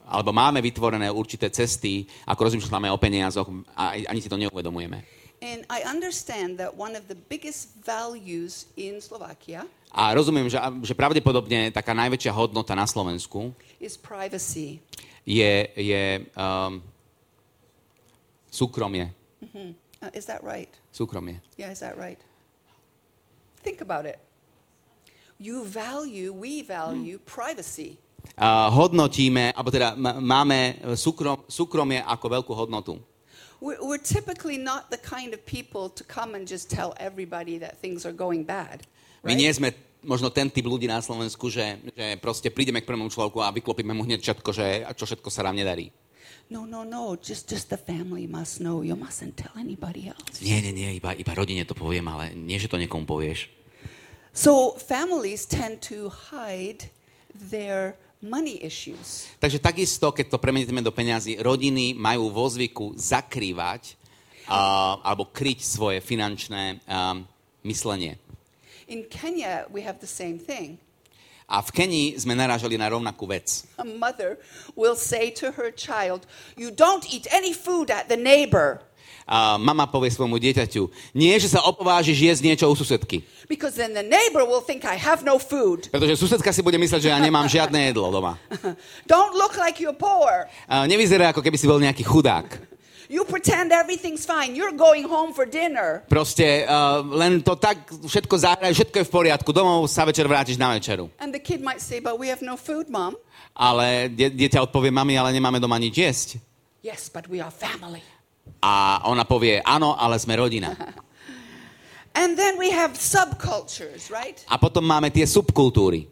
alebo máme vytvorené určité cesty, ako rozmýšľame o peniazoch a ani si to neuvedomujeme. And I understand that one of the biggest values in Slovakia. A rozumiem, že, že pravdepodobne taká najväčšia hodnota na Slovensku is privacy. Je, je um, súkromie. Mm-hmm. Uh, is that right? Súkromie. Yeah, is that right? Think about it. You value, we value hmm. privacy. Uh, hodnotíme, alebo teda máme súkrom, súkromie ako veľkú hodnotu. We're, we're typically not the kind of people to come and just tell everybody that things are going bad. Right? My nie sme možno ten typ ľudí na Slovensku, že, že proste prídeme k prvému človeku a vyklopíme mu hneď všetko, že čo všetko sa nám nedarí. No, no, no, just, just the family must know. You mustn't tell anybody else. Nie, nie, nie, iba, iba rodine to poviem, ale nie, že to niekomu povieš. So families tend to hide their money issues. Takže takisto, keď to premeníme do peňazí, rodiny majú vo zvyku zakrývať uh, alebo kryť svoje finančné um, myslenie. In Kenya we have the same thing. A v Kenii sme narážali na rovnakú vec. A mother will say to her child, you don't eat any food at the neighbor. A mama povie svojmu dieťaťu, nie, že sa opovážiš jesť niečo u susedky. Because then the neighbor will think I have no food. Pretože susedka si bude mysleť, že ja nemám žiadne jedlo doma. Don't look like you're poor. A nevyzerá, ako keby si bol nejaký chudák. You pretend everything's fine. You're going home for dinner. Proste uh, len to tak všetko zahraj, všetko je v poriadku. Domov sa večer vrátiš na večeru. And the kid might say, but we have no food, mom. Ale die- dieťa odpovie, mami, ale nemáme doma nič jesť. Yes, but we are family. A ona povie, áno, ale sme rodina. And then we have subcultures, right? A potom máme tie subkultúry.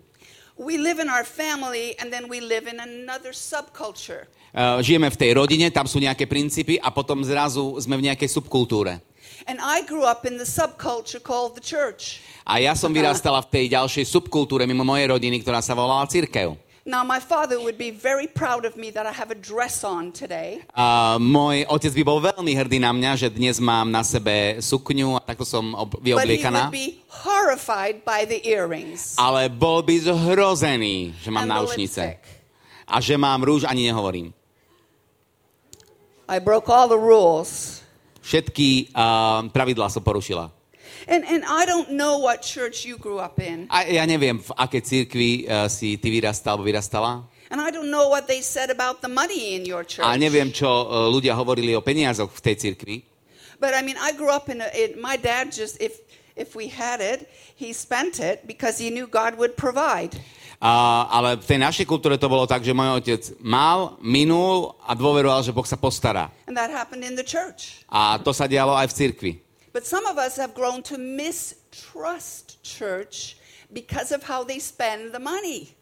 We live in our family and then we live in another subculture. Uh, žijeme v tej rodine, tam sú nejaké princípy a potom zrazu sme v nejakej subkultúre. And I grew up in the subculture called the church. A ja som vyrastala v tej ďalšej subkultúre mimo mojej rodiny, ktorá sa volala cirkev. Now my father would be very proud of me that I have a dress on today. Uh, môj otec by bol veľmi hrdý na mňa, že dnes mám na sebe sukňu a takto som ob- vyobliekaná. But he would be horrified by the earrings. Ale bol by zhrozený, že mám náušnice. A že mám rúž, ani nehovorím. I broke all the rules. Všetky uh, pravidlá som porušila. And, and I don't know what church you grew up in. A ja neviem, v akej cirkvi uh, si ty vyrastal, alebo vyrastala. And I don't know what they said about the money in your church. A neviem, čo uh, ľudia hovorili o peniazoch v tej cirkvi. But I mean, I grew up in a, it, my dad just if if we had it, he spent it because he knew God would provide. Uh, ale v tej našej kultúre to bolo tak, že môj otec mal, minul a dôveroval, že Boh sa postará. And that happened in the church. A to sa dialo aj v cirkvi. But some of us have grown to mistrust church because of how they spend the money.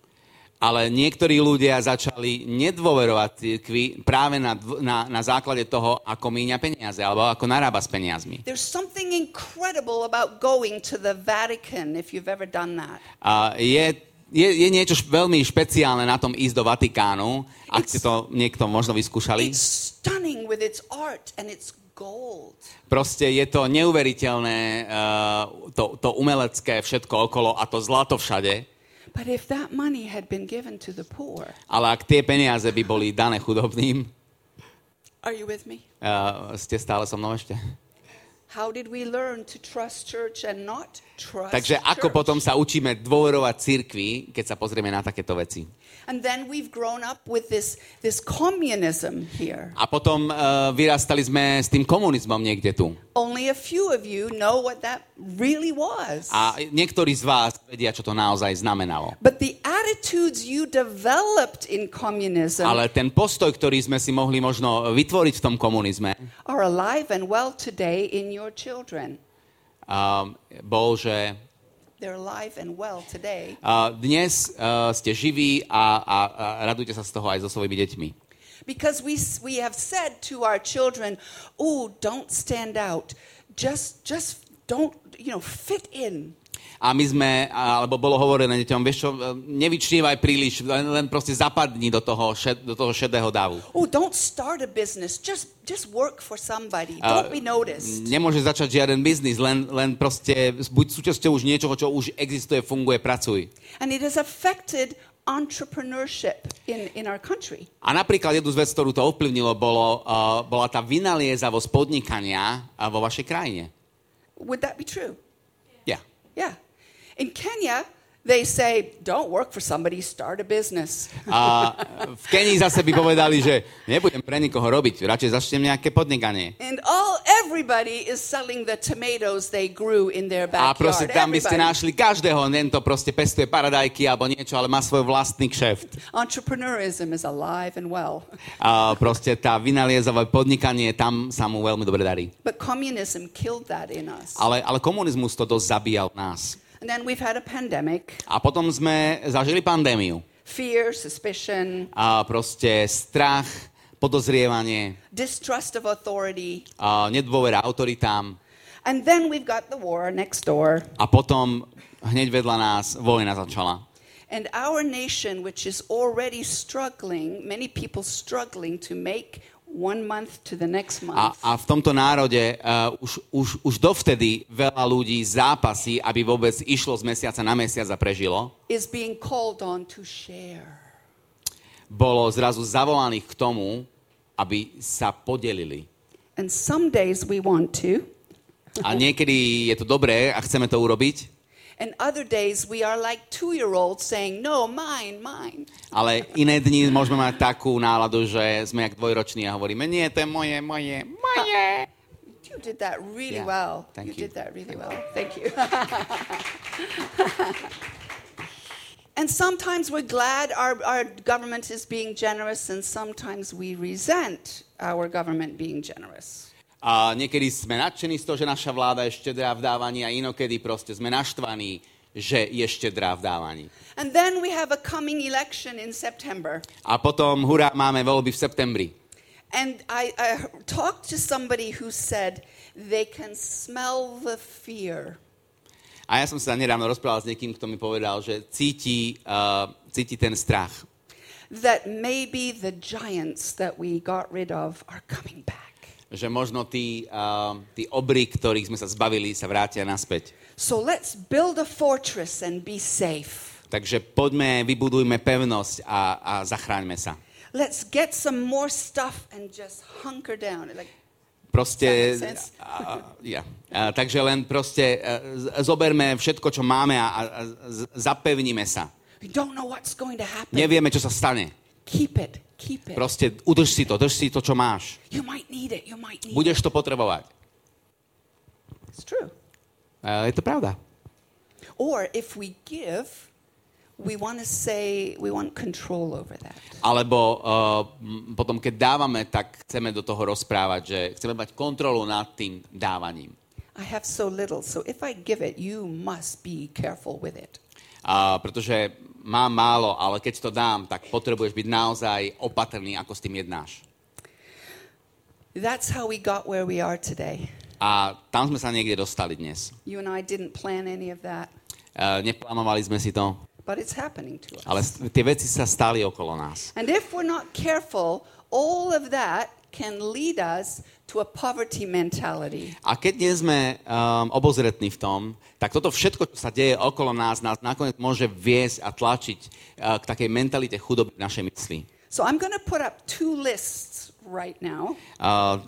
Ale niektorí ľudia začali nedôverovať cirkvi práve na, na, na základe toho, ako míňa peniaze alebo ako narába s peniazmi. There's something incredible about going to the Vatican if you've ever done that. A je Je, je niečo š- veľmi špeciálne na tom ísť do Vatikánu, ak ste to niekto možno vyskúšali. It's stunning with its art and its gold. Proste je to neuveriteľné, uh, to, to umelecké všetko okolo a to zlato všade. But if that money had been given to the poor. Ale ak tie peniaze by boli dané chudobným. Are you with me? Uh, ste stále so mnou ešte? How did we learn to trust church and not trust? Takže ako church? Potom sa učíme dôverovať cirkvi, keď sa pozrieme na takéto veci. And then we've grown up with this this communism here. A potom uh, vyrastali sme s tým komunizmom niekde tu. Only a few of you know what that really was. A niektorí z vás vedia, čo to naozaj znamenalo. But the attitudes you developed in communism. Ale ten postoj, ktorý sme si mohli možno vytvoriť v tom komunizme, are alive and well today in your your children. Um, bol, že, they're alive and well today. Uh, dnes uh, ste živí a, a, a radujte sa z toho aj so svojimi deťmi. Because we we have said to our children, "Oh, don't stand out. Just just don't, you know, fit in." A my sme, alebo bolo hovorené deťom, vieš čo, nevyčnívaj príliš, len, len proste zapadni do toho, šed, do toho šedého davu. Oh, don't start a business, just, just work for somebody, don't uh, be noticed. Nemôžeš začať žiaden biznis, len, len proste buď súčasťou už niečoho, čo už existuje, funguje, pracuj. And it has affected entrepreneurship in, in our country. A napríklad jednu z vec, ktorú to ovplyvnilo, bolo, uh, bola tá vynaliezavosť podnikania vo vašej krajine. Would that be true? Yeah. In Kenya, they say, don't work for somebody, start a business. A v Kenii zase by povedali, že nebudem pre nikoho robiť, radšej začnem nejaké podnikanie. And all everybody is selling the tomatoes they grew in their backyard. A proste tam by ste našli každého, len to proste pestuje paradajky alebo niečo, ale má svoj vlastný kšeft. Entrepreneurism is alive and well. A proste tá vynaliezavosť podnikanie, tam sa mu veľmi dobre darí. But communism killed that in us. Ale, ale komunizmus to dosť zabíjal nás. And then we've had a pandemic. A potom sme zažili pandémiu. Fear, suspicion. A proste strach, podozrievanie. Distrust of authority. A nedôvera autoritám. And then we've got the war next door. A potom hneď vedľa nás vojna začala. And our nation, which is already struggling, many people struggling to make one month to the next month. A, a v tomto národe uh, už, už, už dovtedy veľa ľudí zápasí, aby vôbec išlo z mesiaca na mesiac a prežilo. Is being called on to share. Bolo zrazu zavolaných k tomu, aby sa podelili. And some days we want to. A niekedy je to dobré a chceme to urobiť. And other days we are like two-year-olds saying, no, mine, mine. Ale iné dni môžeme mať takú náladu, že sme jak dvojroční a hovoríme, nie, to je moje, moje, moje. You did that really yeah, well. Thank you. You did that really well. Thank you. And sometimes we're glad our, our government is being generous, and sometimes we resent our government being generous. A niekedy sme nadšení z toho, že naša vláda je štedrá v dávaní, a inokedy proste sme naštvaní, že je štedrá v dávaní. And then we have a coming election in September. A potom, hurá, máme voľby v septembri. And I, I talked to somebody who said they can smell the fear. A ja som sa nedávno rozprával s niekým, kto mi povedal, že cíti, uh, cíti ten strach. That maybe the giants that we got rid of are coming back. Že možno tí, uh, tí obry, ktorých sme sa zbavili, sa vrátia naspäť. So let's build a fortress and be safe. Takže poďme, vybudujme pevnosť a, a zachráňme sa. Let's get some more stuff and just hunker down. Like, proste, uh, yeah. uh, takže len proste uh, zoberme všetko, čo máme a, a, a zapevníme sa. We don't know what's going to happen. Nevieme, čo sa stane. Keep it, keep it. Proste udrž si to, drž si to, čo máš. You might need it, you might need Budeš to potrebovať. It's true. Uh, je to pravda. Or if we give... We want to say we want control over that. Alebo uh, potom keď dávame, tak chceme do toho rozprávať, že chceme mať kontrolu nad tým dávaním. I have so little, so if I give it, you must be careful with it. A uh, pretože mám málo, ale keď to dám, tak potrebuješ byť naozaj opatrný, ako s tým jednáš. That's how we got where we are today. A tam sme sa niekde dostali dnes. You and I didn't plan any of that. Uh, neplánovali sme si to. But it's happening to us. Ale tie veci sa stali okolo nás. And if we're not careful, all of that can lead us to a poverty mentality. A keď nie sme um, obozretní v tom, tak toto všetko, čo sa deje okolo nás, nás nakoniec môže viesť a tlačiť uh, k takej mentalite chudoby v našej mysli. So I'm going to put up two lists right now. Uh,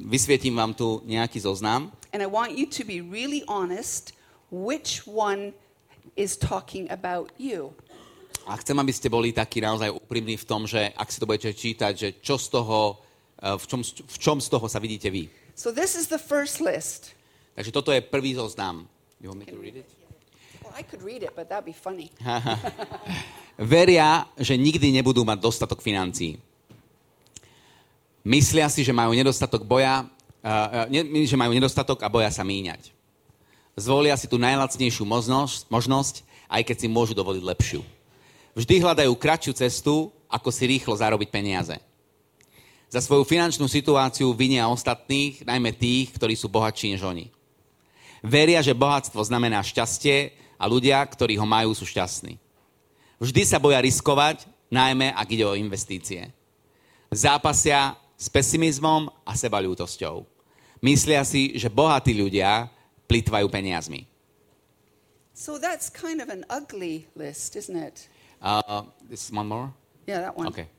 vysvietím vám tu nejaký zoznam. And I want you to be really honest which one is talking about you. A chcem, aby ste boli takí naozaj úprimní v tom, že ak si to budete čítať, že čo z toho, v čom, v čom z toho sa vidíte vy. So this is the first list. Takže toto je prvý zoznam. You want me to read it? Well, I could read it, but that'd be funny. Veria, že nikdy nebudú mať dostatok financií. Myslia si, že majú nedostatok boja, uh, ne, že majú nedostatok a boja sa míňať. Zvolia si tú najlacnejšiu možnosť, možnosť, aj keď si môžu dovoliť lepšiu. Vždy hľadajú kratšiu cestu, ako si rýchlo zarobiť peniaze. Za svoju finančnú situáciu vinia ostatných, najmä tých, ktorí sú bohatší než oni. Veria, že bohatstvo znamená šťastie a ľudia, ktorí ho majú, sú šťastní. Vždy sa boja riskovať, najmä ak ide o investície. Zápasia s pesimizmom a sebaľútosťou. Myslia si, že bohatí ľudia plýtvajú peniazmi. So that's kind of an ugly list, isn't it? Uh, this one more? Yeah, that one. Okay.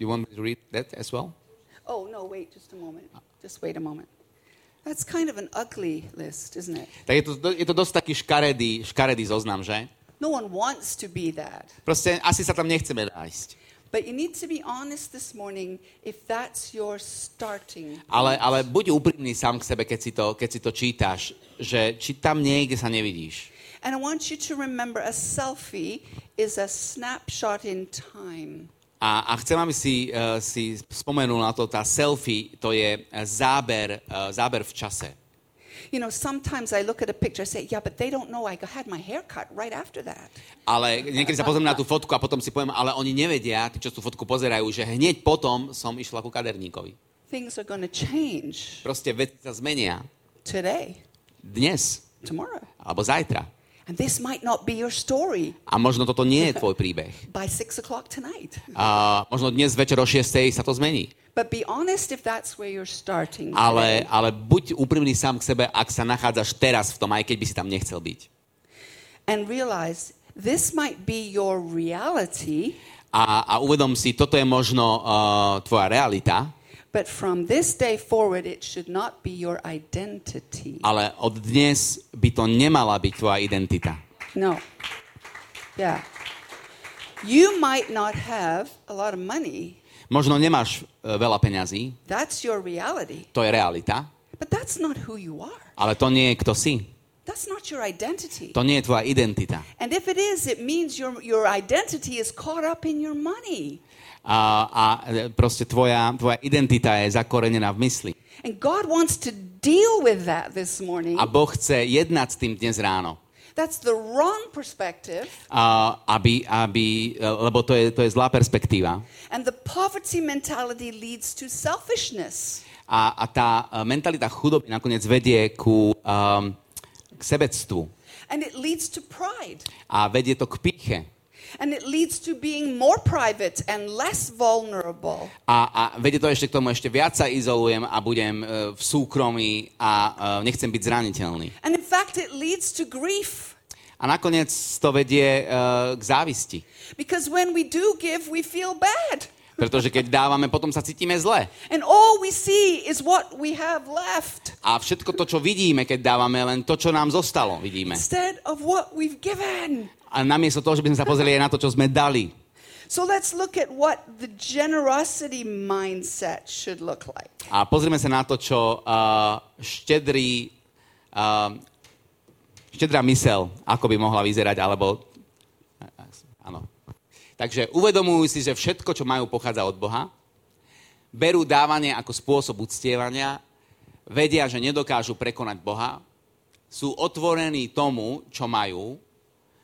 You want me to read that as well? Oh, no, wait just a moment. Just wait a moment. That's kind of an ugly list, isn't it? Tak je to, je to dosť taký škaredý, škaredý zoznam, že? No one wants to be that. Proste asi sa tam nechceme nájsť. But you need to be honest this morning if that's your starting point. Ale, ale buď úprimný sám k sebe, keď si to, keď si to čítaš, že či tam niekde sa nevidíš. And I want you to remember a selfie is a snapshot in time. A, a chcem, aby si, uh, si spomenul na to, tá selfie, to je záber, uh, záber v čase. You know, sometimes I look at a picture and say, yeah, but they don't know I had my hair cut right after that. Ale niekedy sa pozriem na tú fotku a potom si poviem, ale oni nevedia, tí, čo tú fotku pozerajú, že hneď potom som išla ku kaderníkovi. Things are going to change. Proste veci sa zmenia. Today. Dnes. Tomorrow. Alebo zajtra. And this might not be your story. A možno toto nie je tvoj príbeh. By six o'clock tonight. A možno dnes večer o šiestej sa to zmení. But be honest if that's where you're starting. Ale, ale buď úprimný sám k sebe, ak sa nachádzaš teraz v tom, aj keď by si tam nechcel byť. And realize this might be your reality. A, a uvedom si, toto je možno uh, tvoja realita. But from this day forward it should not be your identity. Ale od dnes by to nemala byť tvoja identita. No. Yeah. You might not have a lot of money. Možno nemáš veľa peňazí. That's your reality. To je realita. But that's not who you are. Ale to nie je, kto si. That's not your identity. To nie je tvoja identita. And if it is, it means your your identity is caught up in your money. A, a proste tvoja, tvoja identita je zakorenená v mysli. And God wants to deal with that this morning. A Boh chce jednať s tým dnes ráno. That's the wrong perspective. A, aby, aby, lebo to je, to je zlá perspektíva. And the poverty mentality leads to selfishness. A, a tá mentalita chudoby nakoniec vedie ku, um, k sebectvu. And it leads to pride. A vedie to k pýche. And it leads to being more private and less vulnerable. A, a vedie to ešte k tomu, ešte viac sa izolujem a budem uh, v súkromí a uh, nechcem byť zraniteľný. And in fact it leads to grief. A nakoniec to vedie uh, k závisti. Because when we do give, we feel bad. Pretože keď dávame, potom sa cítime zle. And all we see is what we have left. A všetko to, čo vidíme, keď dávame, len to, čo nám zostalo, vidíme. Instead of what we've given. A namiesto toho, že by sme sa pozreli aj na to, čo sme dali. So let's look at what the generosity mindset should look like. A pozrime sa na to, čo uh, štedrý, uh, štedrá myseľ, ako by mohla vyzerať, alebo... Áno. Takže uvedomujú si, že všetko, čo majú, pochádza od Boha. Berú dávanie ako spôsob uctievania. Vedia, že nedokážu prekonať Boha. Sú otvorení tomu, čo majú.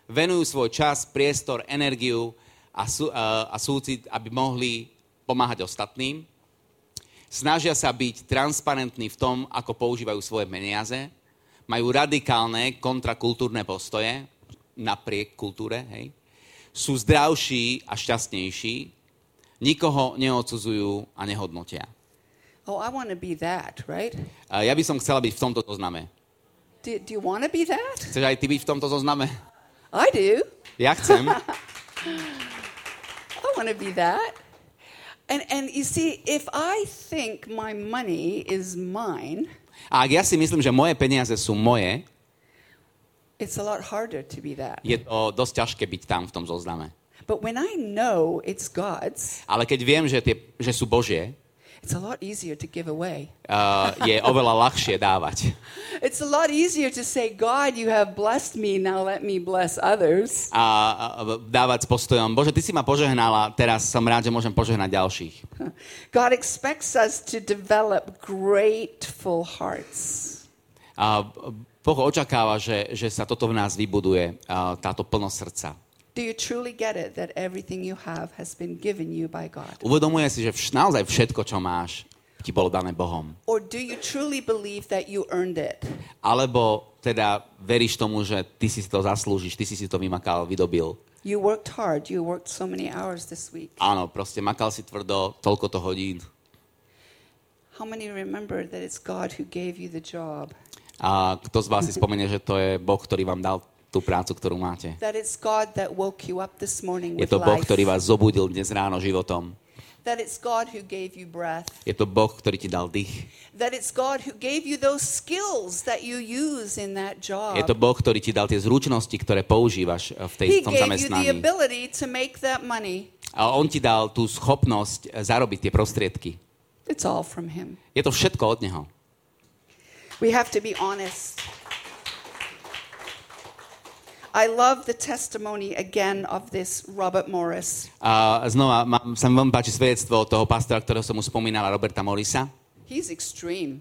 Venujú svoj čas, priestor, energiu a, sú, a, a súcit, aby mohli pomáhať ostatným. Snažia sa byť transparentní v tom, ako používajú svoje peniaze. Majú radikálne kontrakultúrne postoje napriek kultúre. Hej. Sú zdravší a šťastnejší. Nikoho neodsudzujú a nehodnotia. Oh, I want to be that, right? A ja by som chcela byť v tomto zozname. Do, do you want to be that? Chceš aj ty byť v tomto zozname? I do. Ja chcem. I want to be that. And and you see, if I think my money is mine, a ak ja si myslím, že moje peniaze sú moje, it's a lot harder to be that. Je to dosť ťažké byť tam v tom zozname. But when I know it's God's, ale keď viem, že tie, že sú Božie, it's a lot easier to give away. Uh, je oveľa ľahšie dávať. It's a lot easier to say, God, you have blessed me, now let me bless others. A, a dávať s postojom, Bože, ty si ma požehnala, teraz som rád, že môžem požehnať ďalších. God expects us to develop grateful hearts. A Boh očakáva, že, že sa toto v nás vybuduje, táto plnosť srdca. Do you truly get it that everything you have has been given you by God? Uvedomuje si, že vš- naozaj všetko, čo máš, ti bolo dané Bohom. Or do you truly believe that you earned it? Alebo teda veríš tomu, že ty si to zaslúžiš, ty si si to vymakal, vydobil. You worked hard, you worked so many hours this week. Áno, proste makal si tvrdo, toľko to hodín. How many remember that it's God who gave you the job? A kto z vás si spomenie, že to je Boh, ktorý vám dal tú prácu, ktorú máte. Je to Boh, ktorý vás zobudil dnes ráno životom. Je to Boh, ktorý ti dal dých. Je to Boh, ktorý ti dal tie zručnosti, ktoré používaš v tej, tom zamestnaní. A on ti dal tú schopnosť zarobiť tie prostriedky. Je to všetko od neho. We have to be honest. I love the testimony again of this Robert Morris. A uh, znova mám, sa mi veľmi páči svedectvo toho pastora, ktorého som už spomínala, Roberta Morrisa. He's extreme.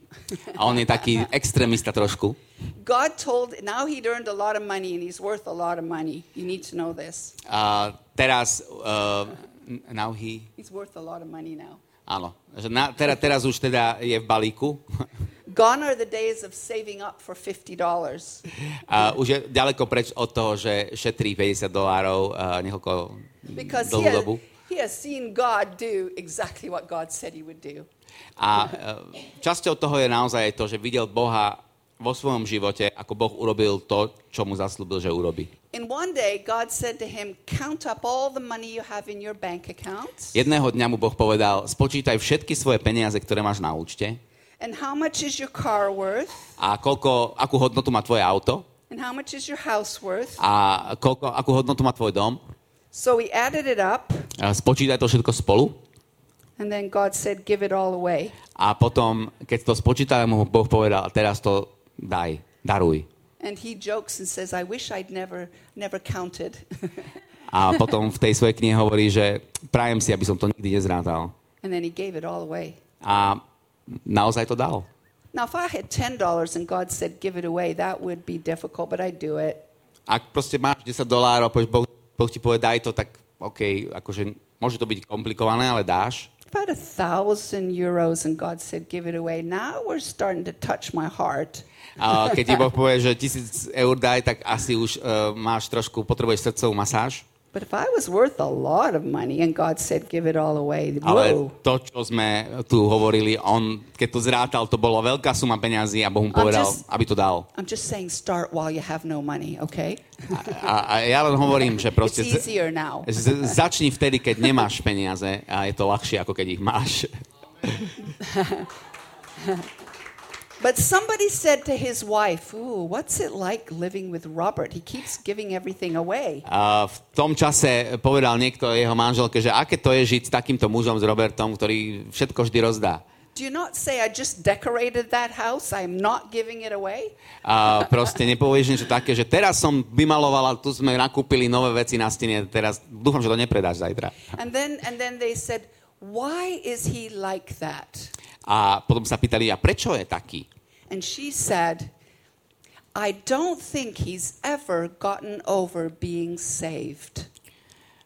A on je taký extrémista trošku. God told now he earned a lot of money and he's worth a lot of money. You need to know this. A uh, teraz uh, now he he's worth a lot of money now. Áno. Na, teraz, teraz už teda je v balíku. Gone are the days of saving up for fifty dollars. A už je ďaleko preč od toho, že šetrí päťdesiat dolárov uh, niekoľko dlhú dobu. He has seen God do exactly what God said he would do. A uh, časťou toho je naozaj to, že videl Boha vo svojom živote, ako Boh urobil to, čo mu zaslúbil, že urobí. In one day God said to him, count up all the money you have in your bank account. Jedného dňa mu Boh povedal, spočítaj všetky svoje peniaze, ktoré máš na účte. And how much is your car worth? A koľko, akú hodnotu má tvoje auto? And how much is your house worth? A koľko, akú hodnotu má tvoj dom? So we added it up. A spočítaj to všetko spolu. And then God said, give it all away. A potom, keď to spočítal, mu Boh povedal, teraz to daj, daruj. And he jokes and says, I wish I'd never, never counted. A potom v tej svojej knihe hovorí, že prajem si, aby som to nikdy nezrátal. And then he gave it all away. A naozaj to dal. Now if I had ten dollars and God said, give it away, that would be difficult, but I'd do it. Ak proste máš desať dolárov, Boh, boh ti povie, daj to, tak OK, akože môže to byť komplikované, ale dáš. About a thousand euros and God said, give it away. Now we're starting to touch my heart. A keď ti Boh povie, že tisíc eur daj, tak asi už uh, máš trošku, potrebuješ srdcovú masáž. But if I was worth a lot of money and God said, give it all away. Whoa. Ale to, čo sme tu hovorili, on, keď to zrátal, to bolo veľká suma peňazí a Boh mu povedal, just, aby to dal. I'm just saying, start while you have no money, okay? A, a ja len hovorím, že proste z, z, začni vtedy, keď nemáš peniaze a je to ľahšie, ako keď ich máš. But somebody said to his wife, "Ooh, what's it like living with Robert? He keeps giving everything away." A v tom čase povedal niekto jeho manželke, že aké to je žiť s takýmto mužom s Robertom, ktorý všetko vždy rozdá. Do you not say I just decorated that house? I'm not giving it away? A proste nepovieš niečo také, že teraz som vymalovala, tu sme nakúpili nové veci na stene, teraz dúfam, že to nepredáš zajtra. And then and then they said, "Why is he like that?" A potom sa pýtali, a prečo je taký? And she said, I don't think he's ever gotten over being saved.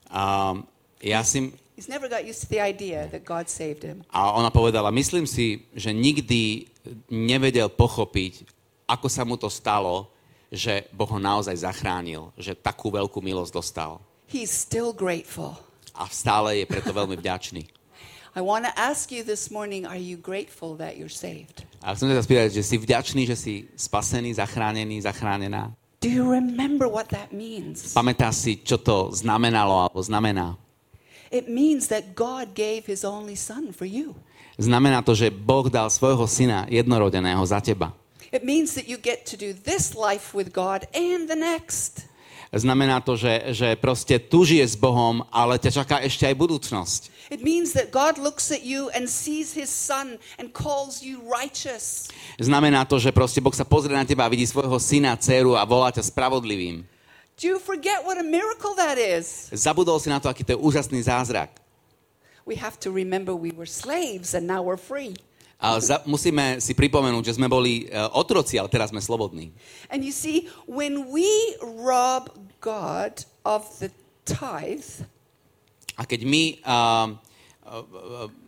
Um, ja si... He's never got used to the idea that God saved him. A ona povedala, myslím si, že nikdy nevedel pochopiť, ako sa mu to stalo, že Boh ho naozaj zachránil, že takú veľkú milosť dostal. He's still grateful. A stále je preto veľmi vďačný. I want to ask you this morning, are you grateful that you're saved? A chcem sa spýtať, že si vďačný, že si spasený, zachránený, zachránená. Do you remember what that means? Pamätáš si, čo to znamenalo alebo znamená? It means that God gave his only son for you. Znamená to, že Boh dal svojho syna jednorodeného za teba. It means that you get to do this life with God and the next. Znamená to, že, že proste tu žije s Bohom, ale ťa čaká ešte aj budúcnosť. It means that God looks at you and sees his son and calls you righteous. Znamená to, že proste Boh sa pozrie na teba a vidí svojho syna, dcéru a volá ťa spravodlivým. Do you forget what a miracle that is? Zabudol si na to, aký to je úžasný zázrak. We have to remember we were slaves and now we're free. A za, musíme si pripomenúť, že sme boli uh, otroci, ale teraz sme slobodní. And you see, when we rob God of the tithe, a keď my uh, uh, uh,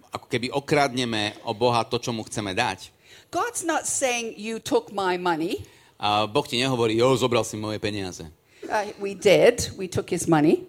ako keby okradneme o Boha to, čo mu chceme dať, God's not saying you took my money. A Boh ti nehovorí, jo, zobral si moje peniaze. Uh, we did, we took his money.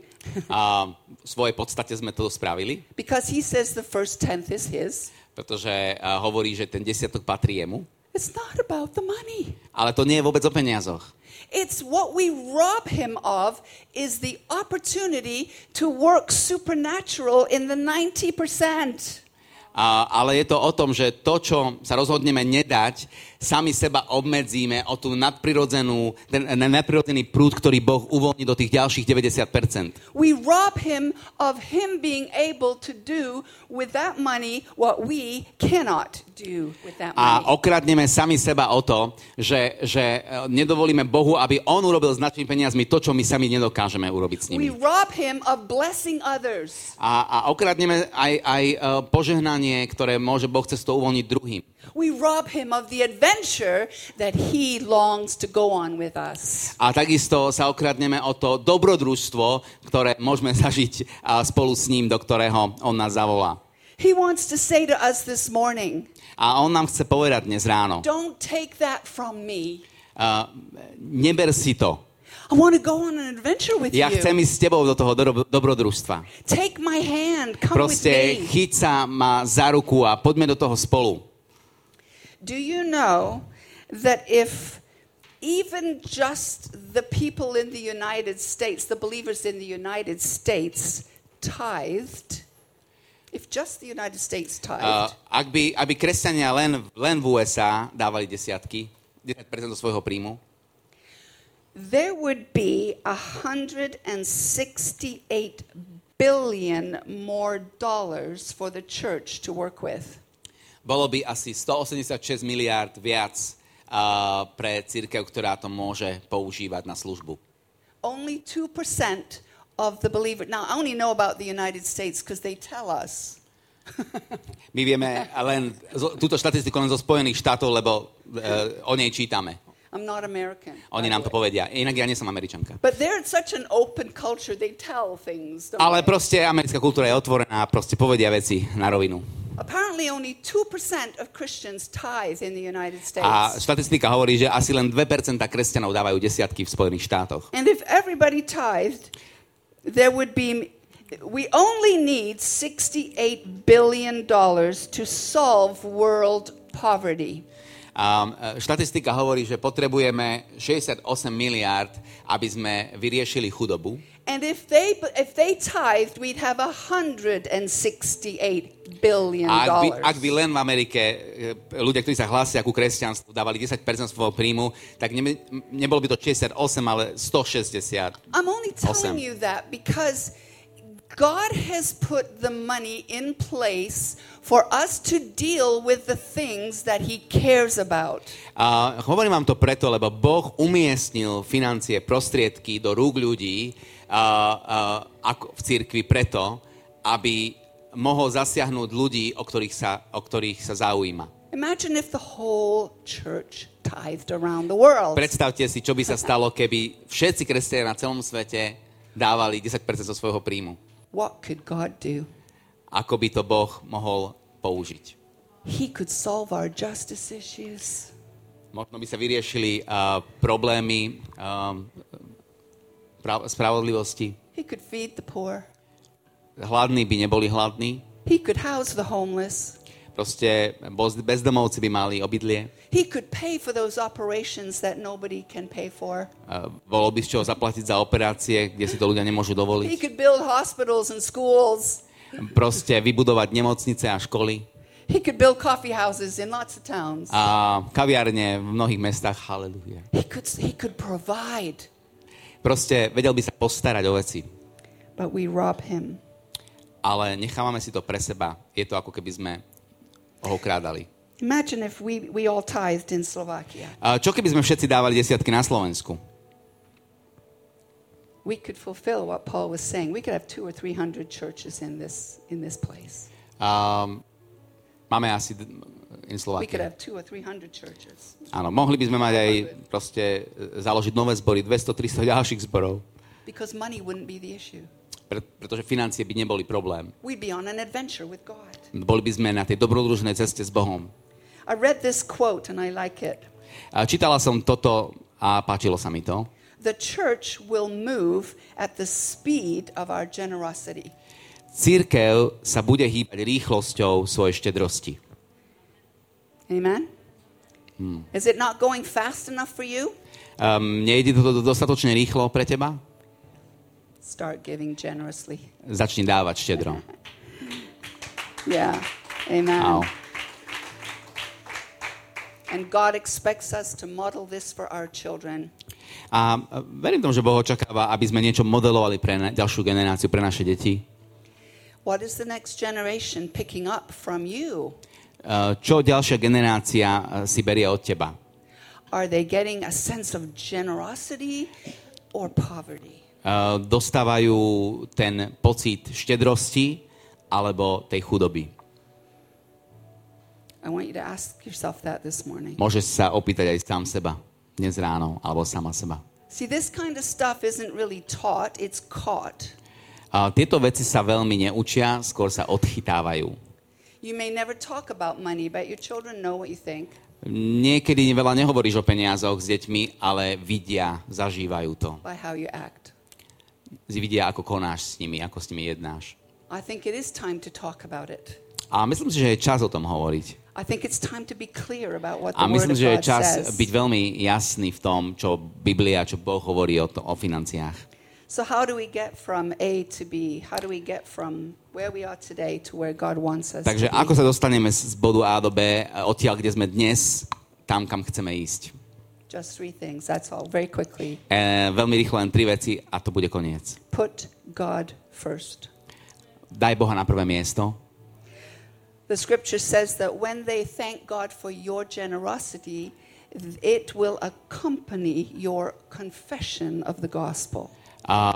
A v svojej podstate sme to spravili. Because he says the first tenth is his. Pretože uh, hovorí, že ten desiatok patrí jemu. It's not about the money. Ale to nie je vôbec o peniazoch. It's what we rob him of is the opportunity to work supernatural in the ninety percent. Uh, ale je to o tom, že to, čo sa rozhodneme nedať, sami seba obmedzíme o tú nadprirodzenú, ten, ten nadprirodzený prúd, ktorý Boh uvoľní do tých ďalších deväťdesiat percent. We rob him of him being able to do with that money what we cannot do with that money. A okradneme sami seba o to, že, že nedovolíme Bohu, aby on urobil s našimi peniazmi to, čo my sami nedokážeme urobiť s nimi. We rob him of blessing others. A, a okradneme aj, aj požehnanie, ktoré môže Boh cez to uvoľniť druhým. We rob him of the adventure that he longs to go on with us. A takisto sa okradneme o to dobrodružstvo, ktoré môžeme zažiť spolu s ním, do ktorého on nás zavolá. He wants to say to us this morning. A on nám chce povedať dnes ráno. Don't take that from me. Uh, neber si to. I want to go on an adventure with ja you. Ja chcem ísť s tebou do toho dobro, dobrodružstva. Take my hand, come Proste with me. Proste chyť sa ma za ruku a poďme do toho spolu. Do you know that if even just the people in the United States, the believers in the United States, tithed, if just the United States tithed. Uh, ak by, aby kresťania len, len v U S A dávali desiatky, desať percent svojho príjmu, there would be one hundred sixty-eight billion more dollars for the church to work with. Bolo by asi sto osemdesiatšesť miliárd viac uh, pre cirkev, ktorá to môže používať na službu. Only two percent of the believers. Now I only know about the United States because they tell us. My vieme len túto štatistiku len zo Spojených štátov, lebo uh, o nej čítame. I'm not American. Oni nám to povedia. Inak ja nie som Američanka. But they're such an open culture, they tell things. Ale proste americká kultúra je otvorená, proste povedia veci na rovinu. Apparently only two percent of Christians tithe in the United States. A štatistika hovorí, že asi len two percent kresťanov dávajú desiatky v Spojených štátoch. And if everybody tithed, there would be we only need sixty-eight billion dollars to solve world poverty. Um, štatistika hovorí, že potrebujeme šesťdesiatosem miliárd, aby sme vyriešili chudobu. And if they if they tithed, we'd have one hundred sixty-eight billion dollars. A ak by, ak by len v Amerike ľudia, ktorí sa hlásia ku kresťanstvu, dávali desať percent svojho príjmu, tak ne, nebolo by to šesťdesiatosem, ale sto šesťdesiat. I'm only telling you that because God has put the money in place for us to deal with the things that he cares about. Uh, hovorím vám to preto, lebo Boh umiestnil financie, prostriedky do rúk ľudí uh, uh, ako v cirkvi preto, aby mohol zasiahnuť ľudí, o ktorých sa, o ktorých sa zaujíma. Imagine if the whole church tithed around the world. Predstavte si, čo by sa stalo, keby všetci kresťania na celom svete dávali desať percent zo svojho príjmu. What could God do? Ako by to Boh mohol použiť? He could solve our justice issues. Možno by sa vyriešili uh, problémy um, prav- spravodlivosti. He could feed the poor. Hladní by neboli hladní. He could house the homeless. Proste bezdomovci by mali obydlie. He could pay for those operations that nobody can pay for. Uh, bolo by z čoho zaplatiť za operácie, kde si to ľudia nemôžu dovoliť. He could build hospitals and schools. Proste vybudovať nemocnice a školy. He could build coffee houses in lots of towns. A kaviárne v mnohých mestách, haleluja. He could he could provide. Proste vedel by sa postarať o veci. But we rob him. Ale nechávame si to pre seba. Je to ako keby sme ho krádali. Imagine if we, we all tithed in Slovakia. A čo keby sme všetci dávali desiatky na Slovensku? We could fulfill what Paul was saying. We could have two or three hundred churches in this in this place. Um, máme asi in Slovakia. We could have two or three hundred churches. Áno, mohli by sme mať aj proste založiť nové zbory, dvesto tristo ďalších zborov. Because money wouldn't be the issue. Pretože financie by neboli problém. Boli by sme na tej dobrodružnej ceste s Bohom. I read this quote and I like it. Čítala som toto a páčilo sa mi to. The church will move at the speed of our generosity. Cirkev sa bude hýbať rýchlosťou svojej štedrosti. Amen? Hmm. Is it not going fast enough for you? Um, nejde to dostatočne rýchlo pre teba? Start giving generously. Začni dávať štedro. Yeah. Amen. Wow. And God expects us to model this for our children. A verím tomu, že Boh očakáva, aby sme niečo modelovali pre na, ďalšiu generáciu, pre naše deti. What is the next generation picking up from you? Uh, čo ďalšia generácia si berie od teba? Are they getting a sense of generosity or poverty? Uh, dostávajú ten pocit štedrosti alebo tej chudoby. I want you to ask yourself that this morning. Môžeš sa opýtať aj sám seba dnes ráno alebo sama seba. See, this kind of stuff isn't really taught, it's caught. Uh, tieto veci sa veľmi neučia, skôr sa odchytávajú. You may never talk about money, but your children know what you think. Niekedy veľa nehovoríš o peniazoch s deťmi, ale vidia, zažívajú to. By how you act. Vidia, ako konáš s nimi, ako s nimi jednáš. I think it is time to talk about it. A myslím si, že je čas o tom hovoriť. A myslím, že je čas byť veľmi jasný v tom, čo Biblia, čo Boh hovorí o, to, o financiách. So how do we get from A to B? How do we get from where we are today to where God wants us to be? Takže ako sa dostaneme z bodu A do B, odtiaľ, kde sme dnes, tam, kam chceme ísť? Just three things, that's all, very quickly. E, veľmi rýchlo len tri veci a to bude koniec. Put God first. Daj Boha na prvé miesto. The scripture says that when they thank God for your generosity, it will accompany your confession of the gospel. A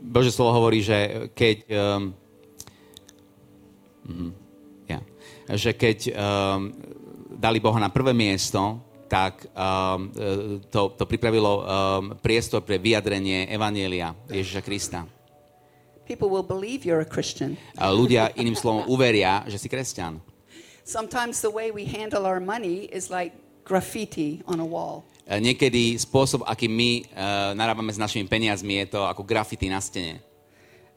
Božie slovo hovorí, že keď um, yeah, že keď um, dali Boha na prvé miesto, tak um, to, to pripravilo um, priestor pre vyjadrenie evanjelia Ježiša Krista. People will believe you're a Christian. Ľudia iným slovom uveria, že si kresťan. Sometimes the way we handle our money is like graffiti on a wall. Niekedy spôsob, aký my uh, narábame s našimi peniazmi, je to ako graffiti na stene.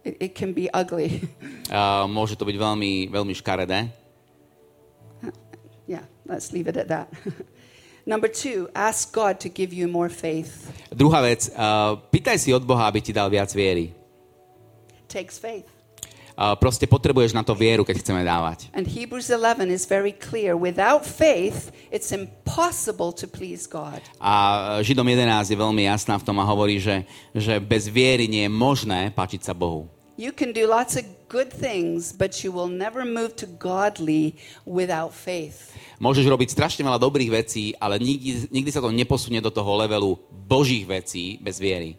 It, it can be ugly. Uh, môže to byť veľmi veľmi škaredé. Yeah, let's leave it at that. Number two, ask God to give you more faith. Druhá vec, uh, pýtaj si od Boha, aby ti dal viac viery. Takes faith. Uh, proste potrebuješ na to vieru, keď chceme dávať. And Hebrews eleven is very clear. Without faith, it's impossible to please God. A Židom jedenásť je veľmi jasná v tom a hovorí, že, že bez viery nie je možné páčiť sa Bohu. You can do lots of good things, but you will never move to godly without faith. Môžeš robiť strašne veľa dobrých vecí, ale nikdy, nikdy sa to neposunie do toho levelu Božích vecí bez viery.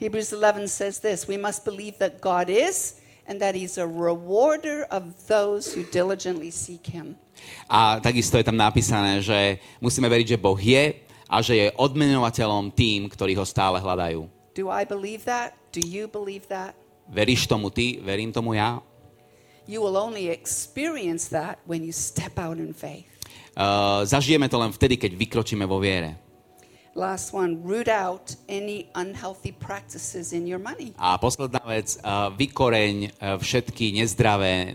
Hebrews eleven says this, we must believe that God is and that he's a rewarder of those who diligently seek him. A takisto je tam napísané, že musíme veriť, že Boh je a že je odmenovateľom tým, ktorí ho stále hľadajú. Do I believe that? Do you believe that? Veríš tomu ty, verím tomu ja. You will only experience that when you step out in faith. Uh, zažijeme to len vtedy, keď vykročíme vo viere. Last one, root out any unhealthy practices in your money. A posledná vec, uh, vykoreň uh, všetky nezdravé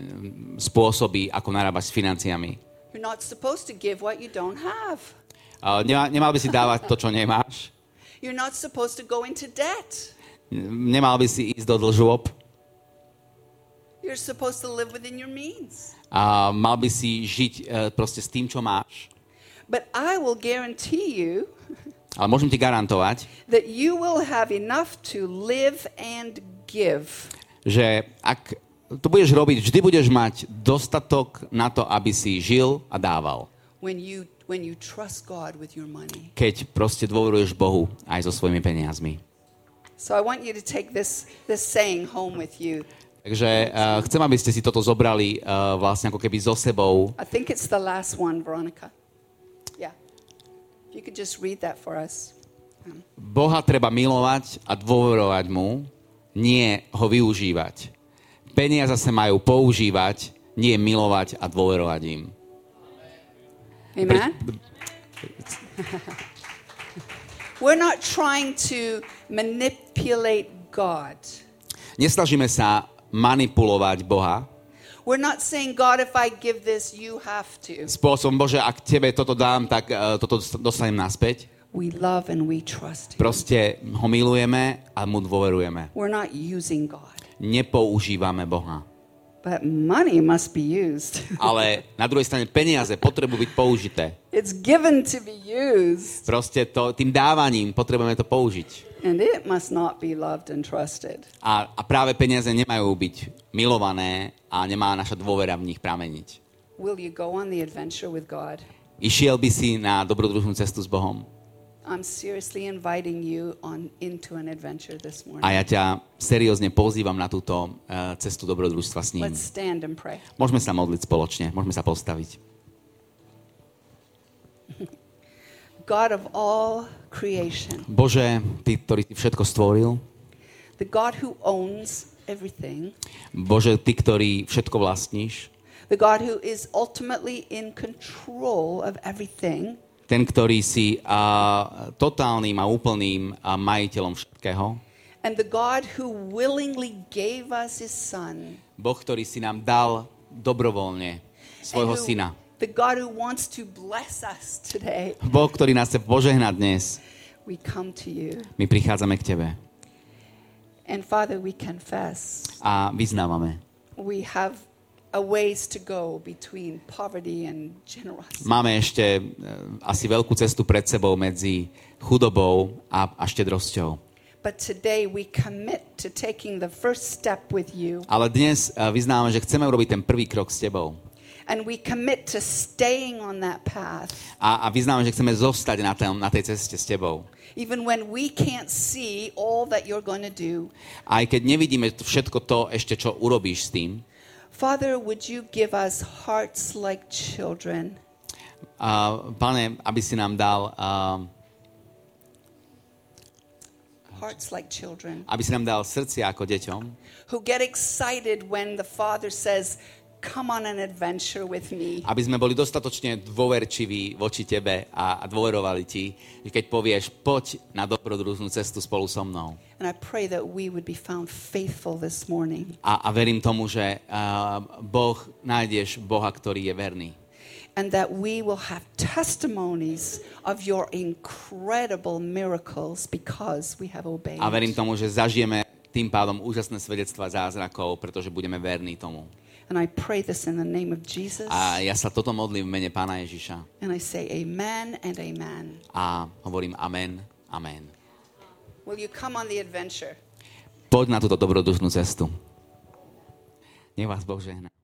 spôsoby, ako narábať s financiami. You're not supposed to give what you don't have. Uh, nema, nemal by si dávať to, čo nemáš. You're not supposed to go into debt. Nemal by si ísť do dlžôb. You're supposed to live within your means. Uh, mal by si žiť uh, proste s tým, čo máš. But I will guarantee you. Ale môžem ti garantovať, že ak to budeš robiť, vždy budeš mať dostatok na to, aby si žil a dával. When you, when you trust God with your money. Keď proste dôveruješ Bohu aj so svojimi peniazmi. So I want you to take this, this saying home with you. Takže uh, chcem, aby ste si toto zobrali uh, vlastne ako keby so sebou. I think it's the last one, Veronica. You could just read that for us. Um. Boha treba milovať a dôverovať mu, nie ho využívať. Peniaze sa majú používať, nie milovať a dôverovať im. Amen. Pre... We're not trying to manipulate God. Nesnažíme sa manipulovať Boha. We're not saying, God, if I give this, you have to. Spôsobom, Bože, ak tebe toto dám, tak uh, toto dostanem naspäť. We love and we trust him. Proste ho milujeme a mu dôverujeme. We're not using God. Nepoužívame Boha. But money must be used. Ale na druhej strane peniaze potrebujú byť použité. It's given to be used. Proste to, tým dávaním potrebujeme to použiť. And it must not be loved and trusted. A, a práve peniaze nemajú byť milované a nemá naša dôvera v nich prameniť. Will you go on the adventure with God? Išiel by si na dobrodružnú cestu s Bohom? I'm seriously inviting you on into an adventure this morning. A ja ťa seriózne pozývam na túto uh, cestu dobrodružstva s ním. Let's stand and pray. Môžeme sa modliť spoločne, môžeme sa postaviť. God of all creation. Bože, ty, ktorý ty všetko stvoril. The God who owns everything. Bože, ty, ktorý všetko vlastníš. The God who is ultimately in control of everything. Ten, ktorý si uh, totálnym a úplným uh, majiteľom všetkého. And the God who willingly gave us his son. Boh, ktorý si nám dal dobrovoľne svojho syna. The God who wants to bless us today. Boh, ktorý nás chce požehnať dnes. We come to you. My prichádzame k tebe. And Father, we confess. A vyznávame. We have a ways to go between poverty and generosity. Máme ešte uh, asi veľkú cestu pred sebou medzi chudobou a, a štedrosťou. But today we commit to taking the first step with you. Ale dnes uh, vyznávame, že chceme urobiť ten prvý krok s tebou. And we commit to staying on that path. A, a vyznáme, že chceme zostať na, tém, na tej ceste s tebou. Even when we can't see all that you're going to do. Aj keď nevidíme všetko to ešte, čo urobíš s tým. Father, would you give us hearts like children? Uh, Pane, aby si nám dal uh, hearts like children. Aby si nám dal srdcia ako deťom. Who get excited when the Father says, come on an adventure with me. Aby sme boli dostatočne dôverčiví voči tebe a dôverovali ti, keď povieš, poď na dobrodružnú cestu spolu so mnou. And I pray that we would be found faithful this morning. A, a verím tomu, že uh, Boh, nájdeš Boha, ktorý je verný. And that we will have testimonies of your incredible miracles because we have obeyed. A verím tomu, že zažijeme tým pádom úžasné svedectvá zázrakov, pretože budeme verní tomu. And I pray this in the name of Jesus. A ja sa toto modlím v mene Pána Ježiša. And I say amen and amen. A hovorím amen, amen. Will you come on the adventure? Poď na túto dobrodružnú cestu. Nech vás Boh žehná.